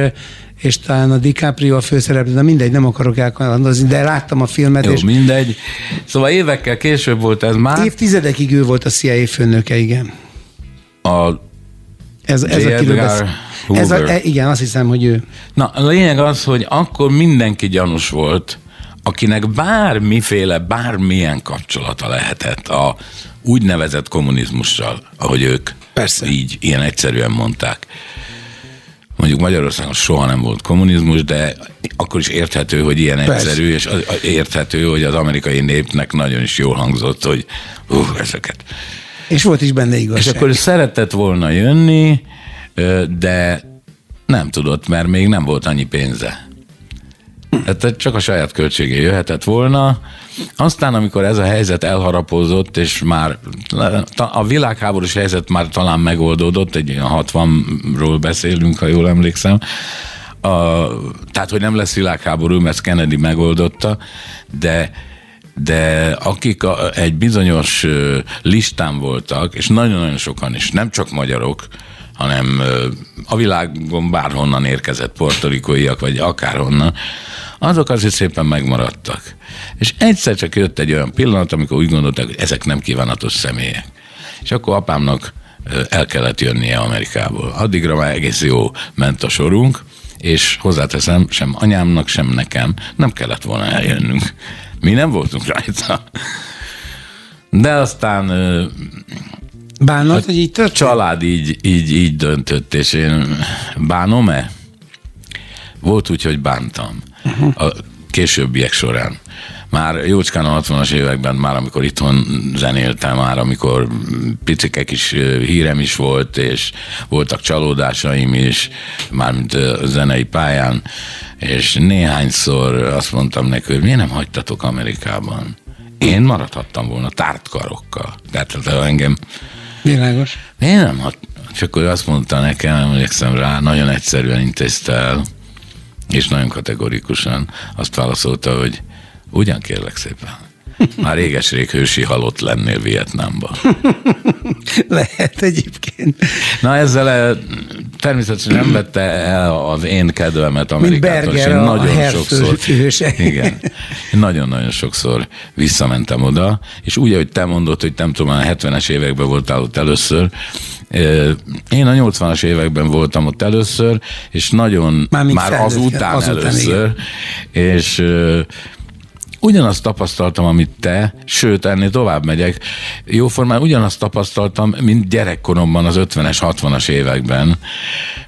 talán a DiCaprio a főszereplő, de mindegy, nem akarok elkanyarozni, de láttam a filmet. Jó, és mindegy. Szóval évekkel később volt ez már. Évtizedekig ő volt a CIA főnöke, igen. Igen, azt hiszem, hogy ő. Na, a lényeg az, hogy akkor mindenki gyanús volt, akinek bármilyen kapcsolata lehetett a úgynevezett kommunizmussal, ahogy ők persze így ilyen egyszerűen mondták. Mondjuk Magyarországon soha nem volt kommunizmus, de akkor is érthető, hogy ilyen persze egyszerű, és érthető, hogy az amerikai népnek nagyon is jól hangzott, hogy ezeket. És volt is benne igazság. És akkor szeretett volna jönni, de nem tudott, mert még nem volt annyi pénze. Tehát csak a saját költségé jöhetett volna. Aztán, amikor ez a helyzet elharapózott, és már a világháborús helyzet már talán megoldódott, egy ilyen 60-ról beszélünk, ha jól emlékszem, tehát, hogy nem lesz világháború, mert Kennedy megoldotta, de akik egy bizonyos listán voltak, és nagyon-nagyon sokan is, nem csak magyarok, hanem a világon bárhonnan érkezett portorikóiak, vagy akárhonnan, azok azért szépen megmaradtak. És egyszer csak jött egy olyan pillanat, amikor úgy gondolták, hogy ezek nem kívánatos személyek. És akkor apámnak el kellett jönnie Amerikából. Addigra már egész jó ment a sorunk, és hozzáteszem, sem anyámnak, sem nekem nem kellett volna eljönnünk. Mi nem voltunk rajta. De aztán Bánod, hogy így történt? A család így döntött, és én bánom-e? Volt úgy, hogy bántam. Uh-huh. A későbbiek során. Már jócskán a 60-as években, már amikor itthon zenéltem, már amikor picike kis hírem is volt, és voltak csalódásaim is, mármint a zenei pályán, és néhányszor azt mondtam neki, hogy miért nem hagytatok Amerikában? Én maradhattam volna tárt karokkal. Tehát engem... Világos. Miért nem hagytam? És akkor azt mondta nekem, emlékszem rá, nagyon egyszerűen intézte el, és nagyon kategorikusan azt válaszolta, hogy ugyan kérlek szépen, már réges-rég hősi halott lennél Vietnámban. Lehet egyébként. Na ezzel természetesen nem vette el az én kedvemet Amerikától, és én nagyon sokszor visszamentem oda, és úgy, ahogy te mondod, hogy nem tudom, a 70-es években voltál ott először, én a 80-as években voltam ott először, és nagyon, már azután először, igen. És... ugyanazt tapasztaltam, amit te, sőt, ennél tovább megyek. Jóformán ugyanazt tapasztaltam, mint gyerekkoromban az 50-es, 60-as években,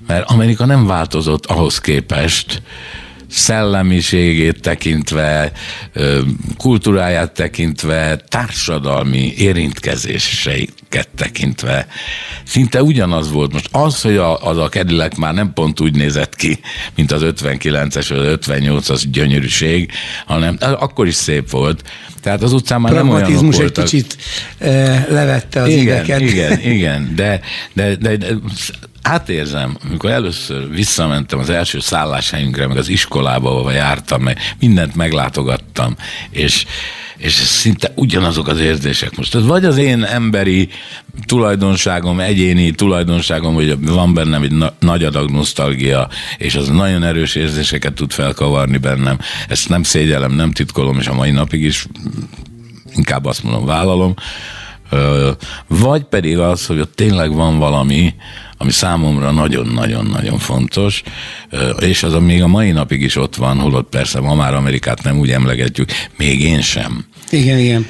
mert Amerika nem változott ahhoz képest, szellemiségét tekintve, kultúráját tekintve, társadalmi érintkezéseiket tekintve. Szinte ugyanaz volt most. Az, hogy az a Cadillac már nem pont úgy nézett ki, mint az 59-es, az 58-as gyönyörűség, hanem akkor is szép volt. Tehát az utcán már nem olyanok voltak. Pragmatizmus egy kicsit levette az ideket. Igen, de átérzem, amikor először visszamentem az első szálláshelyünkre, meg az iskolába, ahova jártam, meg mindent meglátogattam, és szinte ugyanazok az érzések most. Tehát vagy az én emberi tulajdonságom, egyéni tulajdonságom, hogy van bennem egy nagy adag nosztalgia, és az nagyon erős érzéseket tud felkavarni bennem. Ezt nem szégyellem, nem titkolom, és a mai napig is inkább azt mondom, vállalom. Vagy pedig az, hogy ott tényleg van valami, ami számomra nagyon-nagyon-nagyon fontos, és az még a mai napig is ott van, holott persze ma már Amerikát nem úgy emlegetjük, még én sem. Igen.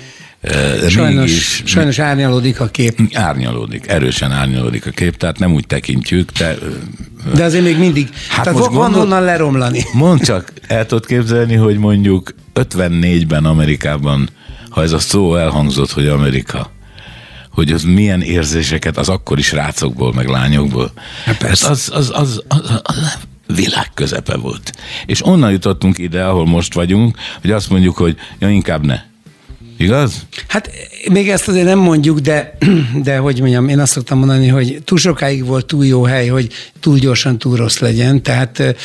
Sajnos árnyalódik a kép. Árnyalódik, erősen árnyalódik a kép, tehát nem úgy tekintjük. De azért még mindig, tehát most van honnan leromlani. Mondd csak, el tudod képzelni, hogy mondjuk 54-ben Amerikában, ha ez a szó elhangzott, hogy Amerika, hogy az milyen érzéseket az akkori srácokból, meg lányokból. Persze. Az világközepe volt. És onnan jutottunk ide, ahol most vagyunk, hogy azt mondjuk, hogy ja, inkább ne. Igaz? Hát még ezt azért nem mondjuk, de hogy mondjam, én azt szoktam mondani, hogy túl sokáig volt túl jó hely, hogy túl gyorsan túl rossz legyen, tehát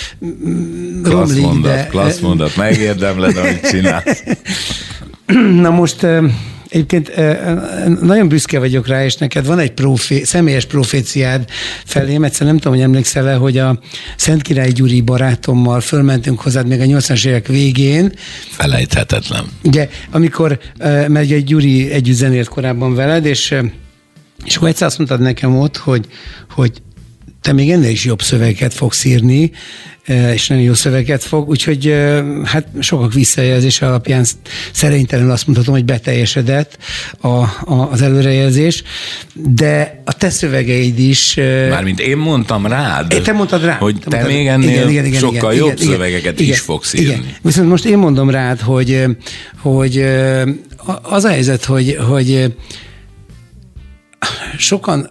klassz mondat, megérdemled, amit csinálsz. Na most... Egyébként nagyon büszke vagyok rá, és neked van egy személyes proféciád felém, egyszer nem tudom, hogy emlékszel-e, hogy a Szent Király Gyuri barátommal fölmentünk hozzád még a 80-as évek végén. Felejthetetlen. Ugye, amikor megy egy Gyuri együtt zenélt korábban veled, és akkor egyszer azt mondtad nekem ott, hogy te még ennél is jobb szövegeket fogsz írni, és nagyon jó szövegeket fog, úgyhogy hát sokak visszajelzése alapján szerénytelenül azt mondhatom, hogy beteljesedett az előrejelzés, de a te szövegeid is... Mármint én mondtam rád, te mondtad rá, hogy te még ennél sokkal jobb szövegeket is fogsz írni. Igen. Viszont most én mondom rád, hogy az a helyzet, hogy sokan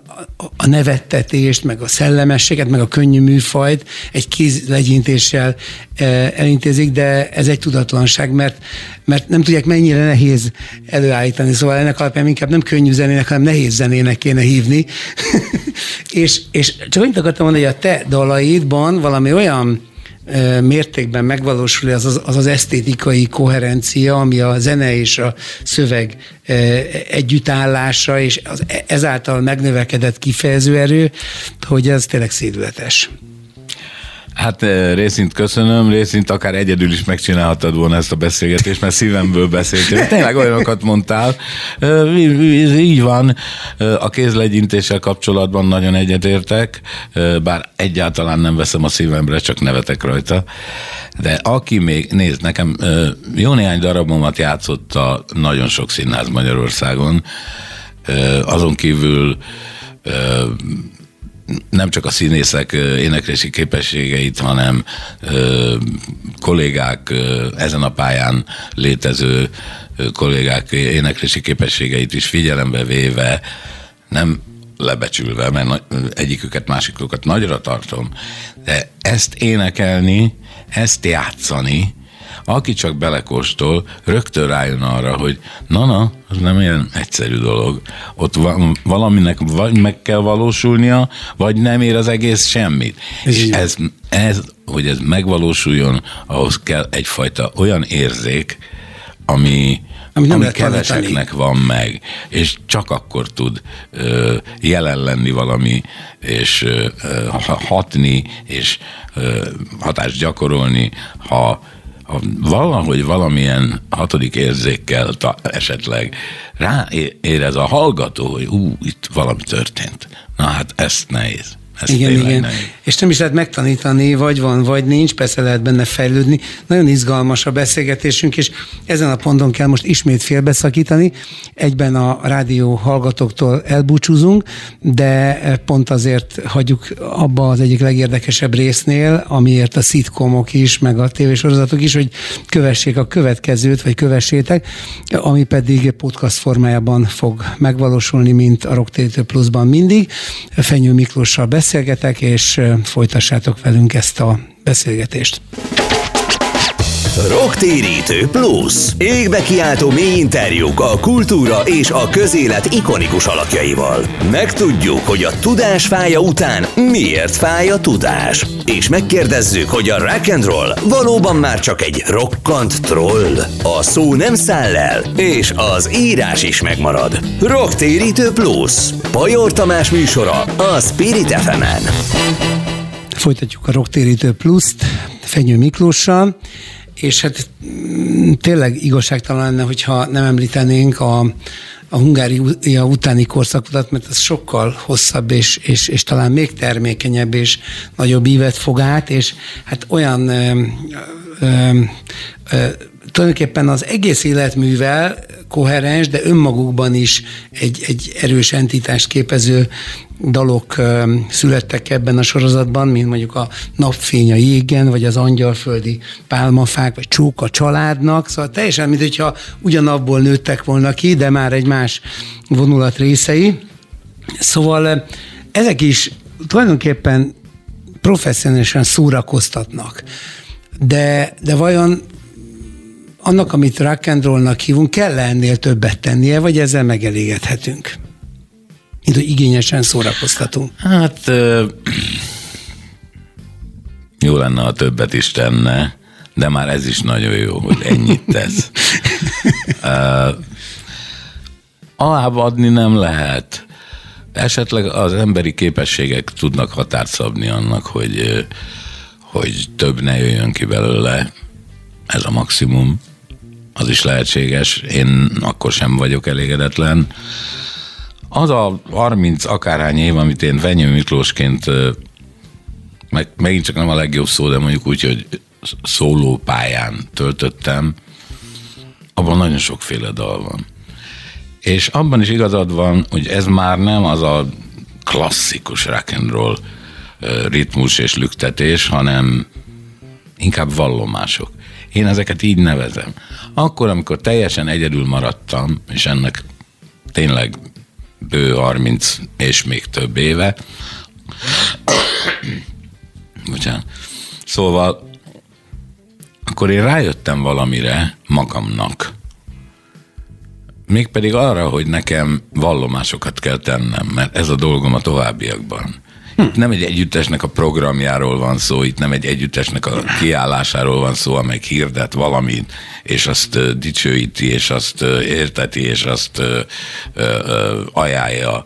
a nevettetést, meg a szellemességet, meg a könnyű műfajt egy kézlegyintéssel elintézik, de ez egy tudatlanság, mert nem tudják, mennyire nehéz előállítani. Szóval ennek alapján inkább nem könnyű zenének, hanem nehéz zenének kéne hívni. és csak annyit akartam mondani, hogy a te dalaidban valami olyan mértékben megvalósul az esztétikai koherencia, ami a zene és a szöveg együttállása, és ezáltal megnövekedett kifejező erő, hogy ez tényleg szédületes. Hát részint köszönöm, részint akár egyedül is megcsinálhatod volna ezt a beszélgetést, mert szívemből beszéltél. Tényleg olyanokat mondtál. Így van, a kézlegyintéssel kapcsolatban nagyon egyetértek, bár egyáltalán nem veszem a szívemre, csak nevetek rajta. De aki még, nézd, nekem jó néhány darabomat játszott a nagyon sok színház Magyarországon, Azon kívül nem csak a színészek éneklési képességeit, hanem kollégák, ezen a pályán létező kollégák éneklési képességeit is figyelembe véve, nem lebecsülve, mert egyiküket, másikukat nagyra tartom, de ezt énekelni, ezt játszani, aki csak belekóstol, rögtön rájön arra, hogy na, az nem ilyen egyszerű dolog. Ott valaminek vagy meg kell valósulnia, vagy nem ér az egész semmit. És ez, hogy ez megvalósuljon, ahhoz kell egyfajta olyan érzék, ami keveseknek van meg, és csak akkor tud jelen lenni valami, és hatni, és hatást gyakorolni, ha valahogy valamilyen hatodik érzékkel esetleg ráérez a hallgató, hogy itt valami történt. Na hát ezt nehéz. Igen. Nehéz. És nem is lehet megtanítani, vagy van, vagy nincs, persze lehet benne fejlődni. Nagyon izgalmas a beszélgetésünk, és ezen a ponton kell most ismét félbeszakítani. Egyben a rádió hallgatóktól elbúcsúzunk, de pont azért hagyjuk abba az egyik legérdekesebb résznél, amiért a szitkomok is, meg a tévésorozatok is, hogy kövessék a következőt, vagy kövessétek, ami pedig podcast formájában fog megvalósulni, mint a Rocktérítő Pluszban mindig. Fenyő Miklóssal beszélgetek, és folytassátok velünk ezt a beszélgetést. Rocktérítő Plusz. Égbe kiáltó mély interjúk a kultúra és a közélet ikonikus alakjaival. Megtudjuk, hogy a tudás fája után miért fáj a tudás. És megkérdezzük, hogy a rock and roll valóban már csak egy rokkant troll. A szó nem száll el, és az írás is megmarad. Rocktérítő Plusz. Pajor Tamás műsora a Spirit FM-en. Folytatjuk a Rocktérítő Pluszt Fenyő Miklóssal. És hát tényleg igazságtalan lenne, hogyha nem említenénk a Hungária utáni korszakodat, mert az sokkal hosszabb és talán még termékenyebb és nagyobb ívet fog át, és hát olyan tulajdonképpen az egész életművel koherens, de önmagukban is egy erős entitást képező dalok születtek ebben a sorozatban, mint mondjuk a Napfény a jégen, vagy az angyalföldi pálmafák, vagy Csók a családnak, szóval teljesen, mint hogyha ugyanabból nőttek volna ki, de már egy más vonulat részei. Szóval ezek is tulajdonképpen professzionálisan szórakoztatnak. De vajon annak, amit rock and rollnak hívunk, kell ennél többet tennie, vagy ezzel megelégedhetünk? Mint, hogy igényesen szórakoztatunk. Hát jó lenne, ha többet is tenne, de már ez is nagyon jó, hogy ennyit tesz. Alább adni nem lehet. Esetleg az emberi képességek tudnak határt szabni annak, hogy több ne jöjjön ki belőle. Ez a maximum. Az is lehetséges. Én akkor sem vagyok elégedetlen. Az a 30 akárhány év, amit én Fenyő Miklósként, megint csak nem a legjobb szó, de mondjuk úgy, hogy szóló pályán töltöttem, abban nagyon sokféle dal van. És abban is igazad van, hogy ez már nem az a klasszikus rock and roll ritmus és lüktetés, hanem inkább vallomások. Én ezeket így nevezem. Akkor, amikor teljesen egyedül maradtam, és ennek tényleg bő 30 és még több éve. Bocsánat. Szóval akkor én rájöttem valamire magamnak. Mégpedig arra, hogy nekem vallomásokat kell tennem, mert ez a dolgom a továbbiakban. Itt nem egy együttesnek a programjáról van szó, itt nem egy együttesnek a kiállásáról van szó, amely hirdet valamit, és azt dicsőíti, és azt érteti, és azt ajánlja,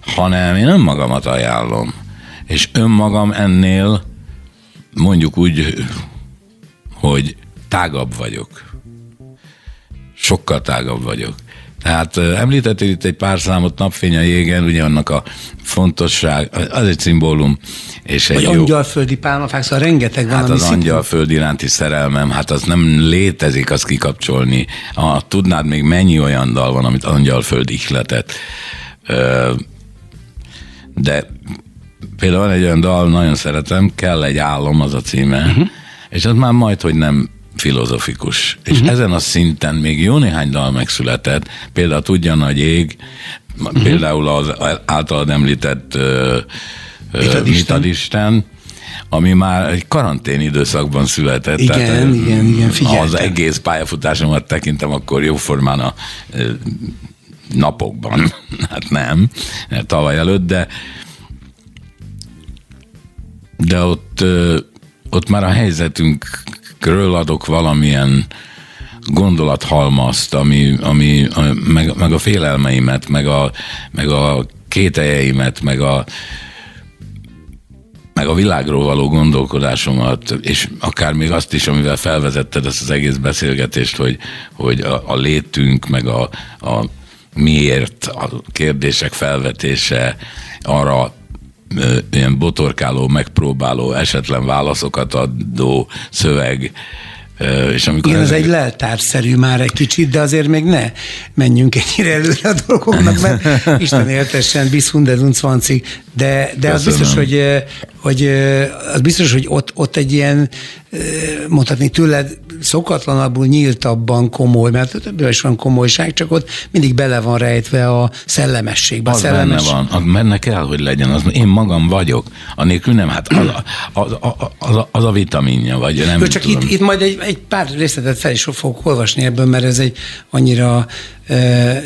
hanem én önmagamat ajánlom. És önmagam ennél mondjuk úgy, hogy tágabb vagyok. Sokkal tágabb vagyok. Tehát említettél itt egy pár számot, Napfény a jégen, ugye annak a fontosság, az egy szimbólum. És egy jó... angyalföldi pálmafák, szóval rengeteg van. Hát az angyalföld iránti szerelmem, hát az nem létezik, azt kikapcsolni. Tudnád még mennyi olyan dal van, amit angyalföld ihletett. De például van egy olyan dal, nagyon szeretem, Kell egy álom, az a címe, és az már majd, hogy nem filozofikus. És ezen a szinten még jó néhány dal megszületett, például Tudja nagy ég, például az általad említett Mit ad Isten, ami már egy karantén időszakban született. Igen, figyeltem. Az egész pályafutásomat tekintem, akkor jóformán a napokban, hát nem, tavaly előtt, de ott már a helyzetünkről adok valamilyen gondolathalmazt, ami meg a félelmeimet, meg a kételjeimet, meg a világról való gondolkodásomat, és akár még azt is, amivel felvezetted ezt az egész beszélgetést, hogy a létünk, meg a miért, a kérdések felvetése, arra ilyen botorkáló, megpróbáló, esetlen válaszokat adó szöveg. És amikor igen, ez egy leltárszerű már egy kicsit, de azért még ne menjünk ennyire előre a dolgoknak, mert Isten éltessen, bis 120, de az biztos, hogy ott egy ilyen, mondhatni tőled, szokatlanabbul, nyíltabban komoly, mert többől is van komolyság, csak ott mindig bele van rejtve a szellemességbe. Az benne van, menne kell, hogy legyen, az én magam vagyok, anélkül nem, hát az a vitaminja, vagy nem csak tudom. Itt majd egy pár részletet fel is fogok olvasni ebből, mert ez egy annyira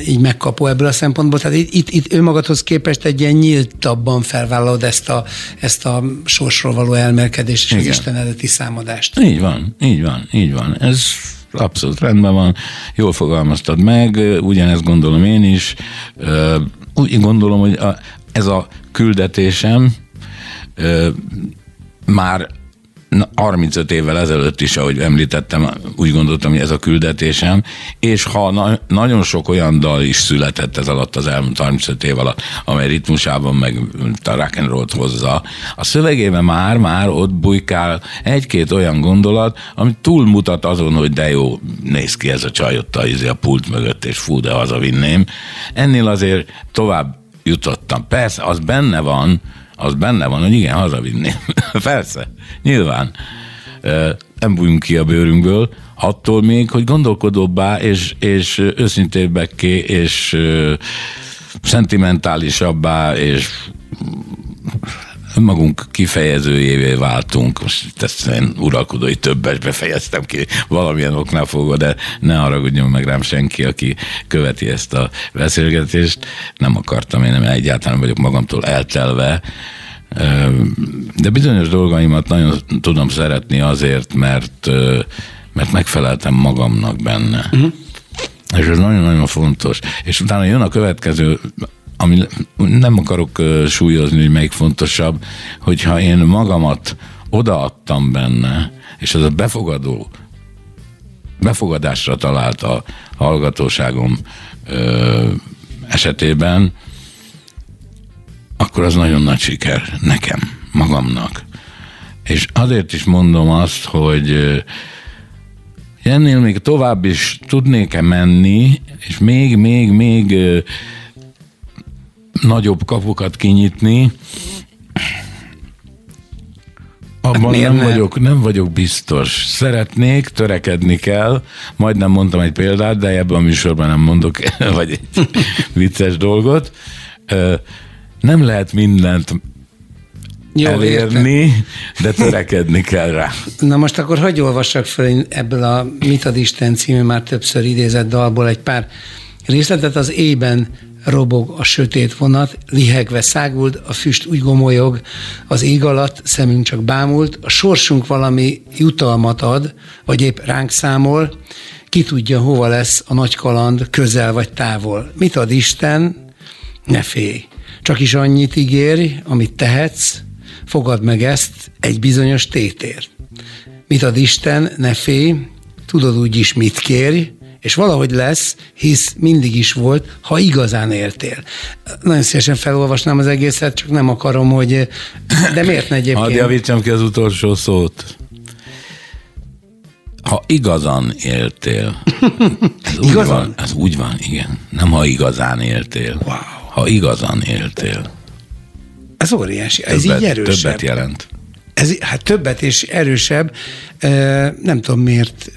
így megkapó ebből a szempontból. Tehát itt önmagadhoz képest egy ilyen nyíltabban felvállalod ezt a sorsról való elmélkedést és igen. Az Isten előtti számadást. Így van. Ez abszolút rendben van. Jól fogalmaztad meg, ugyanezt gondolom én is. Úgy gondolom, hogy ez a küldetésem már 35 évvel ezelőtt is, ahogy említettem, úgy gondoltam, hogy ez a küldetésem, és ha nagyon sok olyan dal is született ez alatt az elmúlt 35 év alatt, amely ritmusában meg a rock and roll-t hozza, a szövegében már ott bujkál egy-két olyan gondolat, ami túlmutat azon, hogy de jó, néz ki ez a csaj ott a pult mögött, és fú, de hazavinném. Ennél azért tovább jutottam. Persze, az benne van, hogy igen, hazavinném. Persze, nyilván. Nem bújunk ki a bőrünkből, attól még, hogy gondolkodóbbá és őszintébbekké és szentimentálisabbá és önmagunk kifejezőjévé váltunk. Most ezt én uralkodói többesbe fejeztem ki valamilyen oknál fogva, de ne haragudjon meg rám senki, aki követi ezt a beszélgetést. Nem akartam, én nem egyáltalán vagyok magamtól eltelve, de bizonyos dolgaimat nagyon tudom szeretni azért, mert megfeleltem magamnak benne. És ez nagyon-nagyon fontos. És utána jön a következő, ami nem akarok súlyozni, hogy melyik fontosabb, hogyha én magamat odaadtam benne, és az a befogadásra talált a hallgatóságom esetében, akkor az nagyon nagy siker nekem, magamnak. És azért is mondom azt, hogy ennél még tovább is tudnék-e menni, és még nagyobb kapukat kinyitni, abban nem vagyok biztos. Szeretnék, törekedni kell, majdnem mondtam egy példát, de ebben a műsorban nem mondok, vagy egy vicces dolgot. Nem lehet mindent jó, elérni, értem. De törekedni kell rá. Na most akkor hagyj olvassak föl ebből a Mit ad Isten című, már többször idézett dalból egy pár részletet. Az éjben robog a sötét vonat, lihegve száguld, a füst úgy gomolyog, az ég alatt szemünk csak bámult, a sorsunk valami jutalmat ad, vagy épp ránk számol, ki tudja, hova lesz a nagy kaland, közel vagy távol. Mit ad Isten? Ne félj. Csak is annyit ígérj, amit tehetsz, fogad meg ezt egy bizonyos tétért. Mit ad Isten, ne félj, tudod úgyis mit kérj, És valahogy lesz, hisz mindig is volt, ha igazán értél. Nagyon szívesen felolvasnám az egészet, csak nem akarom, hogy... De miért ne egyébként? Hadd javítsam ki az utolsó szót. Ha igazán éltél. Ez igazán? Ez úgy van, igen. Nem ha igazán éltél. Wow. Ha igazán éltél. Ez óriási. Többet, ez így erősebb. Többet jelent. Ez, hát többet és erősebb. Nem tudom miért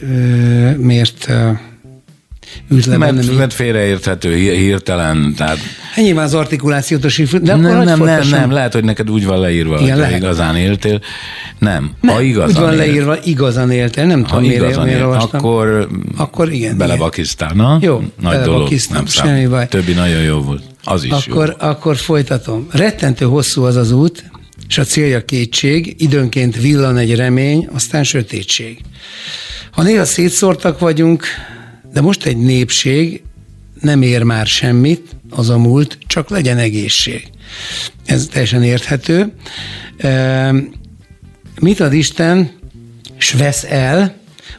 ült le bennem. Mert félreérthető, hirtelen. Tehát... Nyilván az artikulációtos... Nem, lehet, hogy neked úgy van leírva, igen, hogy igazán éltél. Nem, ha igazán úgy van leírva, igazán éltél. Nem tudom, miért olvastam. Akkor igen. Belebakisztál. Na? Jó, nagy dolog. Nem semmi baj. Többi nagyon jó volt. Az is akkor, jó. Akkor folytatom. Rettentő hosszú az út, és a célja kétség, időnként villan egy remény, aztán sötétség. Ha néha szétszórtak vagyunk, de most egy népség, nem ér már semmit, az a múlt, csak legyen egészség. Ez teljesen érthető. Mit ad Isten, s vesz el.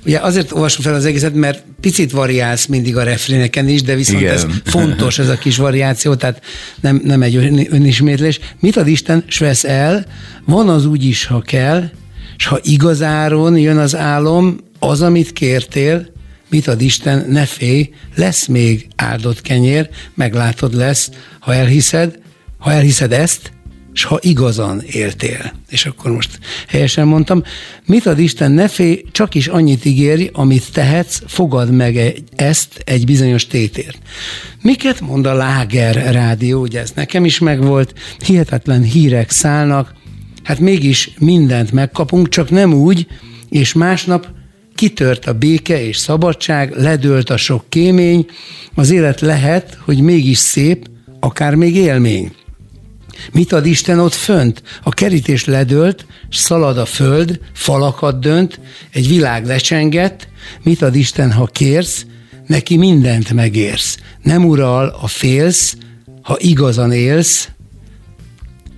Ugye azért olvasom fel az egészet, mert picit variálsz mindig a refréneken is, de viszont igen. Ez fontos, ez a kis variáció, tehát nem egy önismétlés. Mit ad Isten, s vesz el, van az úgy is, ha kell, és ha igazáron jön az álom, az, amit kértél, mit ad Isten, ne félj, lesz még áldott kenyér, meglátod lesz, ha elhiszed ezt, és ha igazán éltél. És akkor most helyesen mondtam, mit ad Isten, ne félj, csak is annyit ígérj, amit tehetsz, fogad meg ezt egy bizonyos tétért. Miket mond a Láger rádió, ugye ez nekem is megvolt, hihetetlen hírek szállnak, hát mégis mindent megkapunk, csak nem úgy, és másnap kitört a béke és szabadság, ledőlt a sok kémény, az élet lehet, hogy mégis szép, akár még élmény. Mit ad Isten ott fönt? A kerítés ledőlt, szalad a föld, falakat dönt, egy világ lecsengett. Mit ad Isten, ha kérsz? Neki mindent megérsz. Nem ural, a félsz, ha igazan élsz,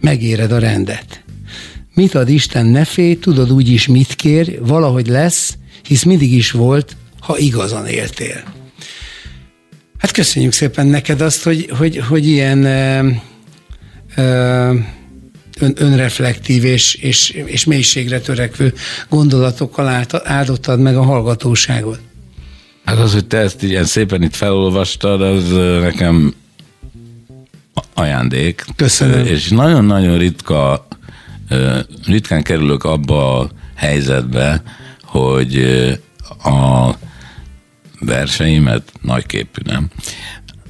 megéred a rendet. Mit ad Isten, ne félj, tudod úgyis mit kér, valahogy lesz, hisz mindig is volt, ha igazan éltél. Hát köszönjük szépen neked azt, hogy ilyen... önreflektív és mélységre törekvő gondolatokkal áldottad meg a hallgatóságot. Hát az, hogy te ezt ilyen szépen itt felolvastad, az nekem ajándék. Köszönöm. És nagyon-nagyon ritkán kerülök abba a helyzetbe, hogy a verseimet, nagyképű nem,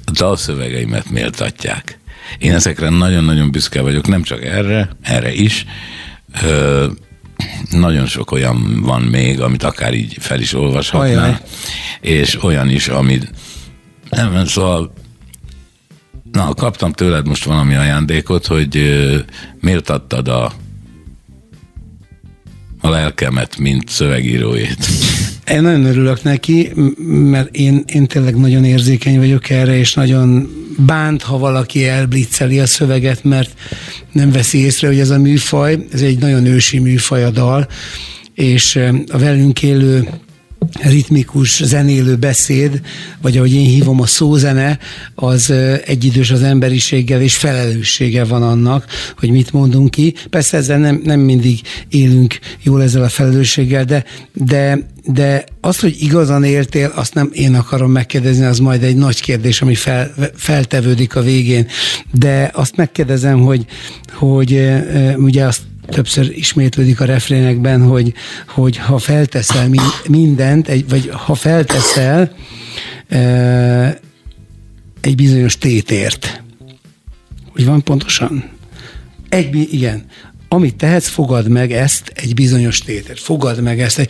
a dalszövegeimet méltatják. Én ezekre nagyon-nagyon büszke vagyok, nem csak erre is. Nagyon sok olyan van még, amit akár így fel is olvashatnál, ajaj. És olyan is, amit nem, szóval kaptam tőled most valami ajándékot, hogy méltattad a lelkemet, mint szövegírójét. Én nagyon örülök neki, mert én tényleg nagyon érzékeny vagyok erre, és nagyon bánt, ha valaki elblicceli a szöveget, mert nem veszi észre, hogy ez a műfaj, ez egy nagyon ősi műfaj a dal, és a velünk élő ritmikus, zenélő beszéd, vagy ahogy én hívom, a szózene, az egyidős az emberiséggel, és felelőssége van annak, hogy mit mondunk ki. Persze ezzel nem mindig élünk jól ezzel a felelősséggel, de az, hogy igazán éltél, azt nem én akarom megkérdezni, az majd egy nagy kérdés, ami feltevődik a végén. De azt megkérdezem, hogy ugye azt többször ismétlődik a refrénekben, hogy ha felteszel mindent, vagy ha felteszel egy bizonyos tétért. Úgy van pontosan? Igen. Amit tehetsz, fogad meg ezt egy bizonyos tétért. Fogad meg ezt.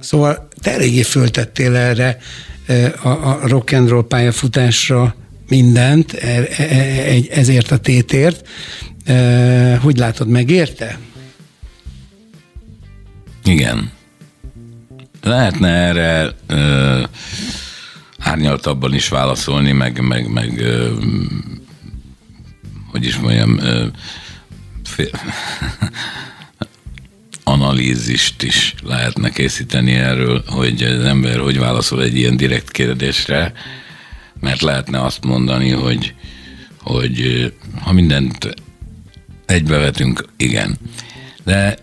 Szóval te eléggé föltettél erre a rock and roll pályafutásra mindent, ezért a tétért. Hogy látod, megérte? Igen. Lehetne erre árnyaltabban is válaszolni, meg hogy is mondjam, analízist is lehetne készíteni erről, hogy az ember hogy válaszol egy ilyen direkt kérdésre, mert lehetne azt mondani, hogy ha mindent egybevetünk, igen. De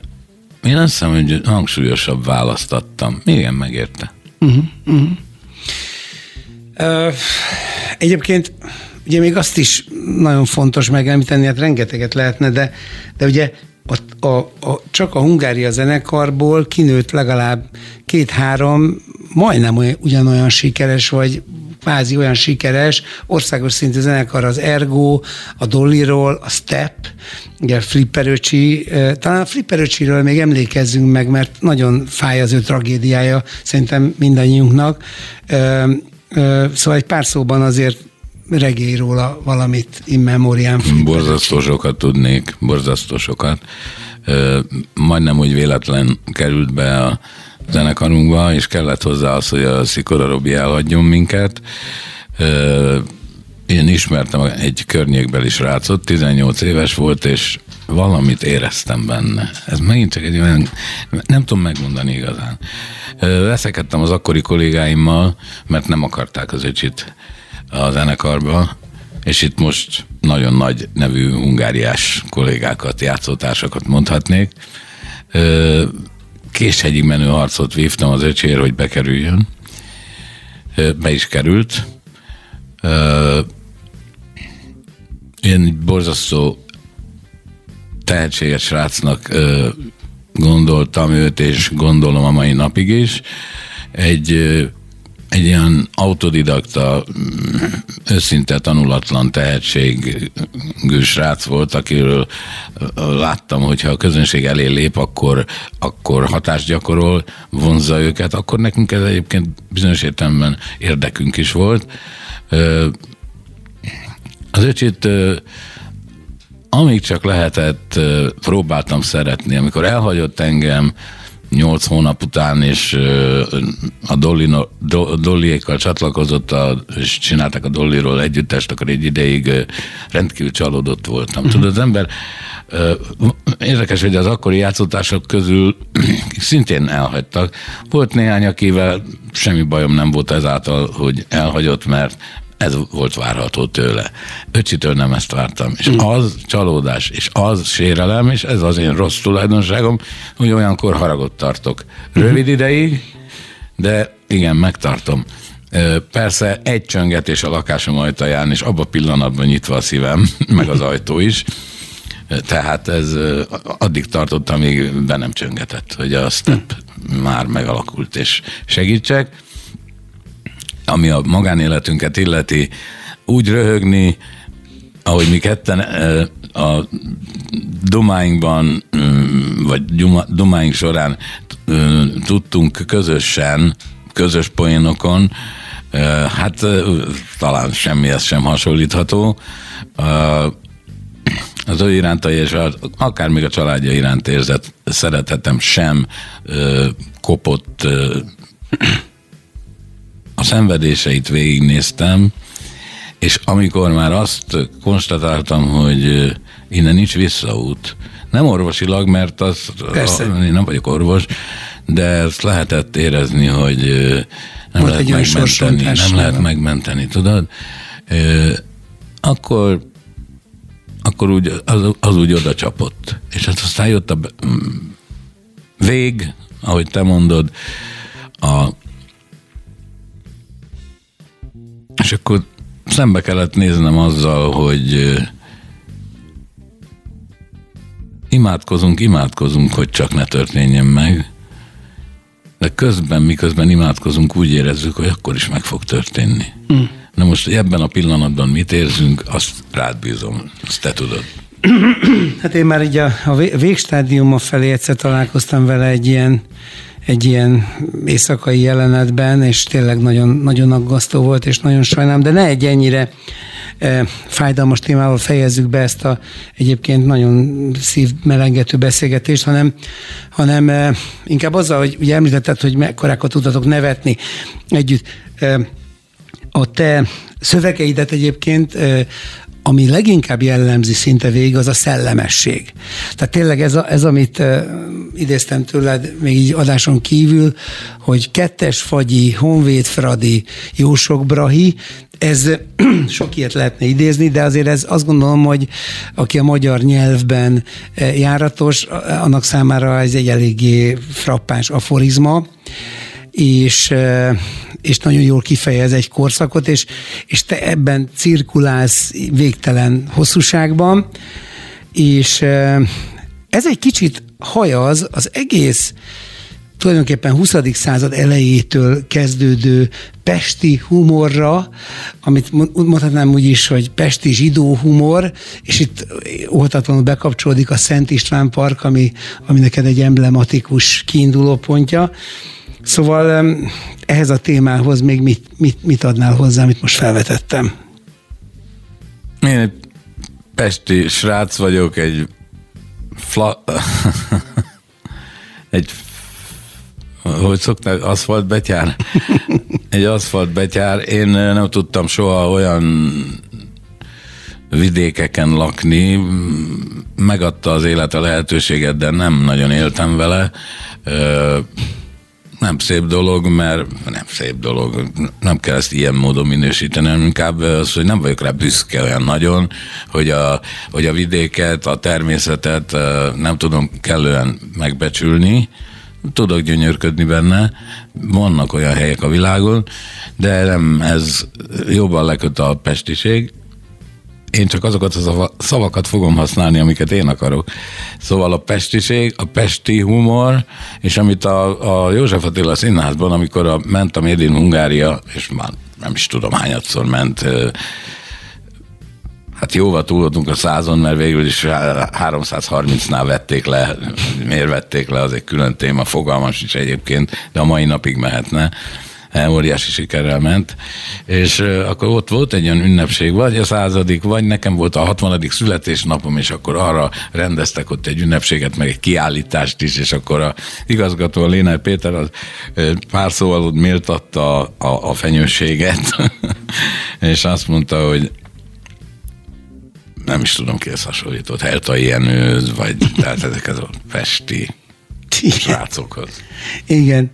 én azt hiszem, hogy hangsúlyosabb választ adtam. Igen, megérte. Uh-huh, uh-huh. Egyébként ugye még azt is nagyon fontos megemlíteni, hát rengeteget lehetne, de ugye csak a Hungária zenekarból kinőtt legalább 2-3 majdnem ugyanolyan sikeres, vagy kvázi olyan sikeres országos szintű zenekar, az Ergo, a Dollyról, a Step, ugye a Flipper Öcsi, talán a Flipper Öcsiről még emlékezzünk meg, mert nagyon fáj az ő tragédiája, szerintem mindannyiunknak. Szóval egy pár szóban azért regélj róla valamit in memoriam. Borzasztó sokat tudnék, borzasztó sokat. Majdnem úgy véletlen került be a zenekarunkba, és kellett hozzá az, hogy a Szikora Robi elhagyjon minket. Én ismertem egy környékbeli srácot, 18 éves volt, és valamit éreztem benne. Ez megint csak egy olyan, nem tudom megmondani igazán. Veszekedtem az akkori kollégáimmal, mert nem akarták az Öcsit a zenekarba, és itt most nagyon nagy nevű hungáriás kollégákat, játszótársakat mondhatnék. Késhegyig menő harcot vívtam az Öcsiért, hogy bekerüljön. Be is került. Én borzasztó tehetséges srácnak gondoltam őt, és gondolom a mai napig is. Egy ilyen autodidakta, őszinte tanulatlan tehetségű srác volt, akiről láttam, hogyha a közönség elé lép, akkor hatást gyakorol, vonzza őket, akkor nekünk ez egyébként bizonyos értelemben érdekünk is volt. Az Öcsit, amíg csak lehetett, próbáltam szeretni. Amikor elhagyott engem, 8 hónap után, és a Dollyékkal csatlakozott, és csinálták a Dollyról együttest, akkor egy ideig rendkívül csalódott voltam. Tudod, az ember érdekes, hogy az akkori játszótársak közül szintén elhagytak. Volt néhány, akivel semmi bajom nem volt ezáltal, hogy elhagyott, mert ez volt várható tőle. Öcsitől nem ezt vártam. És az csalódás, és az sérelem, és ez az én rossz tulajdonságom, hogy olyankor haragot tartok. Rövid ideig, de igen, megtartom. Persze egy csöngetés a lakásom ajtaján, és abban a pillanatban nyitva a szívem, meg az ajtó is. Tehát ez addig tartott, amíg be nem csöngetett, hogy a Step már megalakult, és segítsek. Ami a magánéletünket illeti, úgy röhögni, ahogy mi ketten a dumáinkban, vagy dumáink során tudtunk közösen, közös poénokon, hát talán semmihez sem hasonlítható. Az ő iránta, és akár még a családja iránt érzett szeretetem sem kopott. A szenvedéseit végignéztem, és amikor már azt konstatáltam, hogy innen nincs visszaút. Nem orvosilag, mert én nem vagyok orvos, de ezt lehetett érezni, hogy nem lehet megmenteni, tudod? Akkor úgy, az úgy oda csapott. És hát aztán jött a vég, ahogy te mondod, és akkor szembe kellett néznem azzal, hogy imádkozunk, hogy csak ne történjen meg, de miközben imádkozunk, úgy érezzük, hogy akkor is meg fog történni. Na most ebben a pillanatban mit érzünk, azt rád bízom, azt te tudod. Hát én már így a végstádiuma felé egyszer találkoztam vele egy ilyen éjszakai jelenetben, és tényleg nagyon, nagyon aggasztó volt, és nagyon sajnálom, de ne egy ennyire fájdalmas témával fejezzük be ezt a egyébként nagyon szívmelengető beszélgetést, hanem inkább azzal, hogy ugye említetted, hogy mekkorákat tudtatok nevetni együtt. A te szövegeidet egyébként ami leginkább jellemzi szinte végig, az a szellemesség. Tehát tényleg ez amit idéztem tőled még így adáson kívül, hogy kettes fagyi, honvéd fradi, jósok brahi, ez sok ilyet lehetne idézni, de azért ez, azt gondolom, hogy aki a magyar nyelvben járatos, annak számára ez egy eléggé frappáns aforizma, és nagyon jól kifejez egy korszakot, és te ebben cirkulálsz végtelen hosszúságban, és ez egy kicsit hajaz az egész tulajdonképpen 20. század elejétől kezdődő pesti humorra, amit mondhatnám úgy is, hogy pesti zsidó humor, és itt óhatatlanul bekapcsolódik a Szent István Park, ami neked egy emblematikus kiinduló pontja. Szóval ehhez a témához még mit adnál hozzá, amit most felvetettem? Én egy pesti srác vagyok, hogy szokták, aszfaltbetyár? Egy aszfaltbetyár. Én nem tudtam soha olyan vidékeken lakni, megadta az élet a lehetőséget, de nem nagyon éltem vele. Nem szép dolog, nem kell ezt ilyen módon minősíteni, inkább az, hogy nem vagyok rá büszke olyan nagyon, hogy a vidéket, a természetet nem tudom kellően megbecsülni, tudok gyönyörködni benne, vannak olyan helyek a világon, de nem, ez jobban leköt a pestiség. Én csak azokat a szavakat fogom használni, amiket én akarok. Szóval a pestiség, a pesti humor, és amit a József Attila Színházban, amikor ment a Made in Hungária, és már nem is tudom hányadszor ment, hát jóval túl voltunk a 100-on, mert végül is 330-nál vették le. Miért vették le, az egy külön téma, fogalmas is egyébként, de a mai napig mehetne. Óriási sikerrel ment, és akkor ott volt egy olyan ünnepség, vagy a 100., vagy nekem volt a 60. születésnapom, és akkor arra rendeztek ott egy ünnepséget, meg egy kiállítást is, és akkor az igazgató, a Léner Péter az pár szóval ott méltatta a fenyőséget, és azt mondta, hogy nem is tudom, ki ezt hasonlított, Herta Jenőz, vagy tehát ezek az pesti srácokhoz. Igen,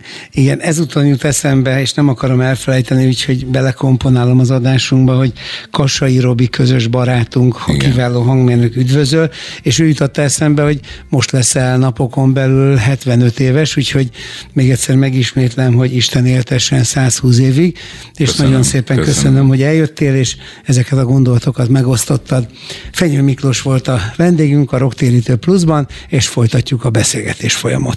ezúton jut eszembe, és nem akarom elfelejteni, úgyhogy belekomponálom az adásunkba, hogy Kassai Robi közös barátunk, ha kiváló hangmérnök, üdvözöl, és ő jutotta eszembe, hogy most leszel napokon belül 75 éves, úgyhogy még egyszer megismétlem, hogy Isten éltessen 120 évig, és nagyon szépen köszönöm, hogy eljöttél, és ezeket a gondolatokat megosztottad. Fenyő Miklós volt a vendégünk a Rocktérítő Pluszban, és folytatjuk a beszélgetés folyamot.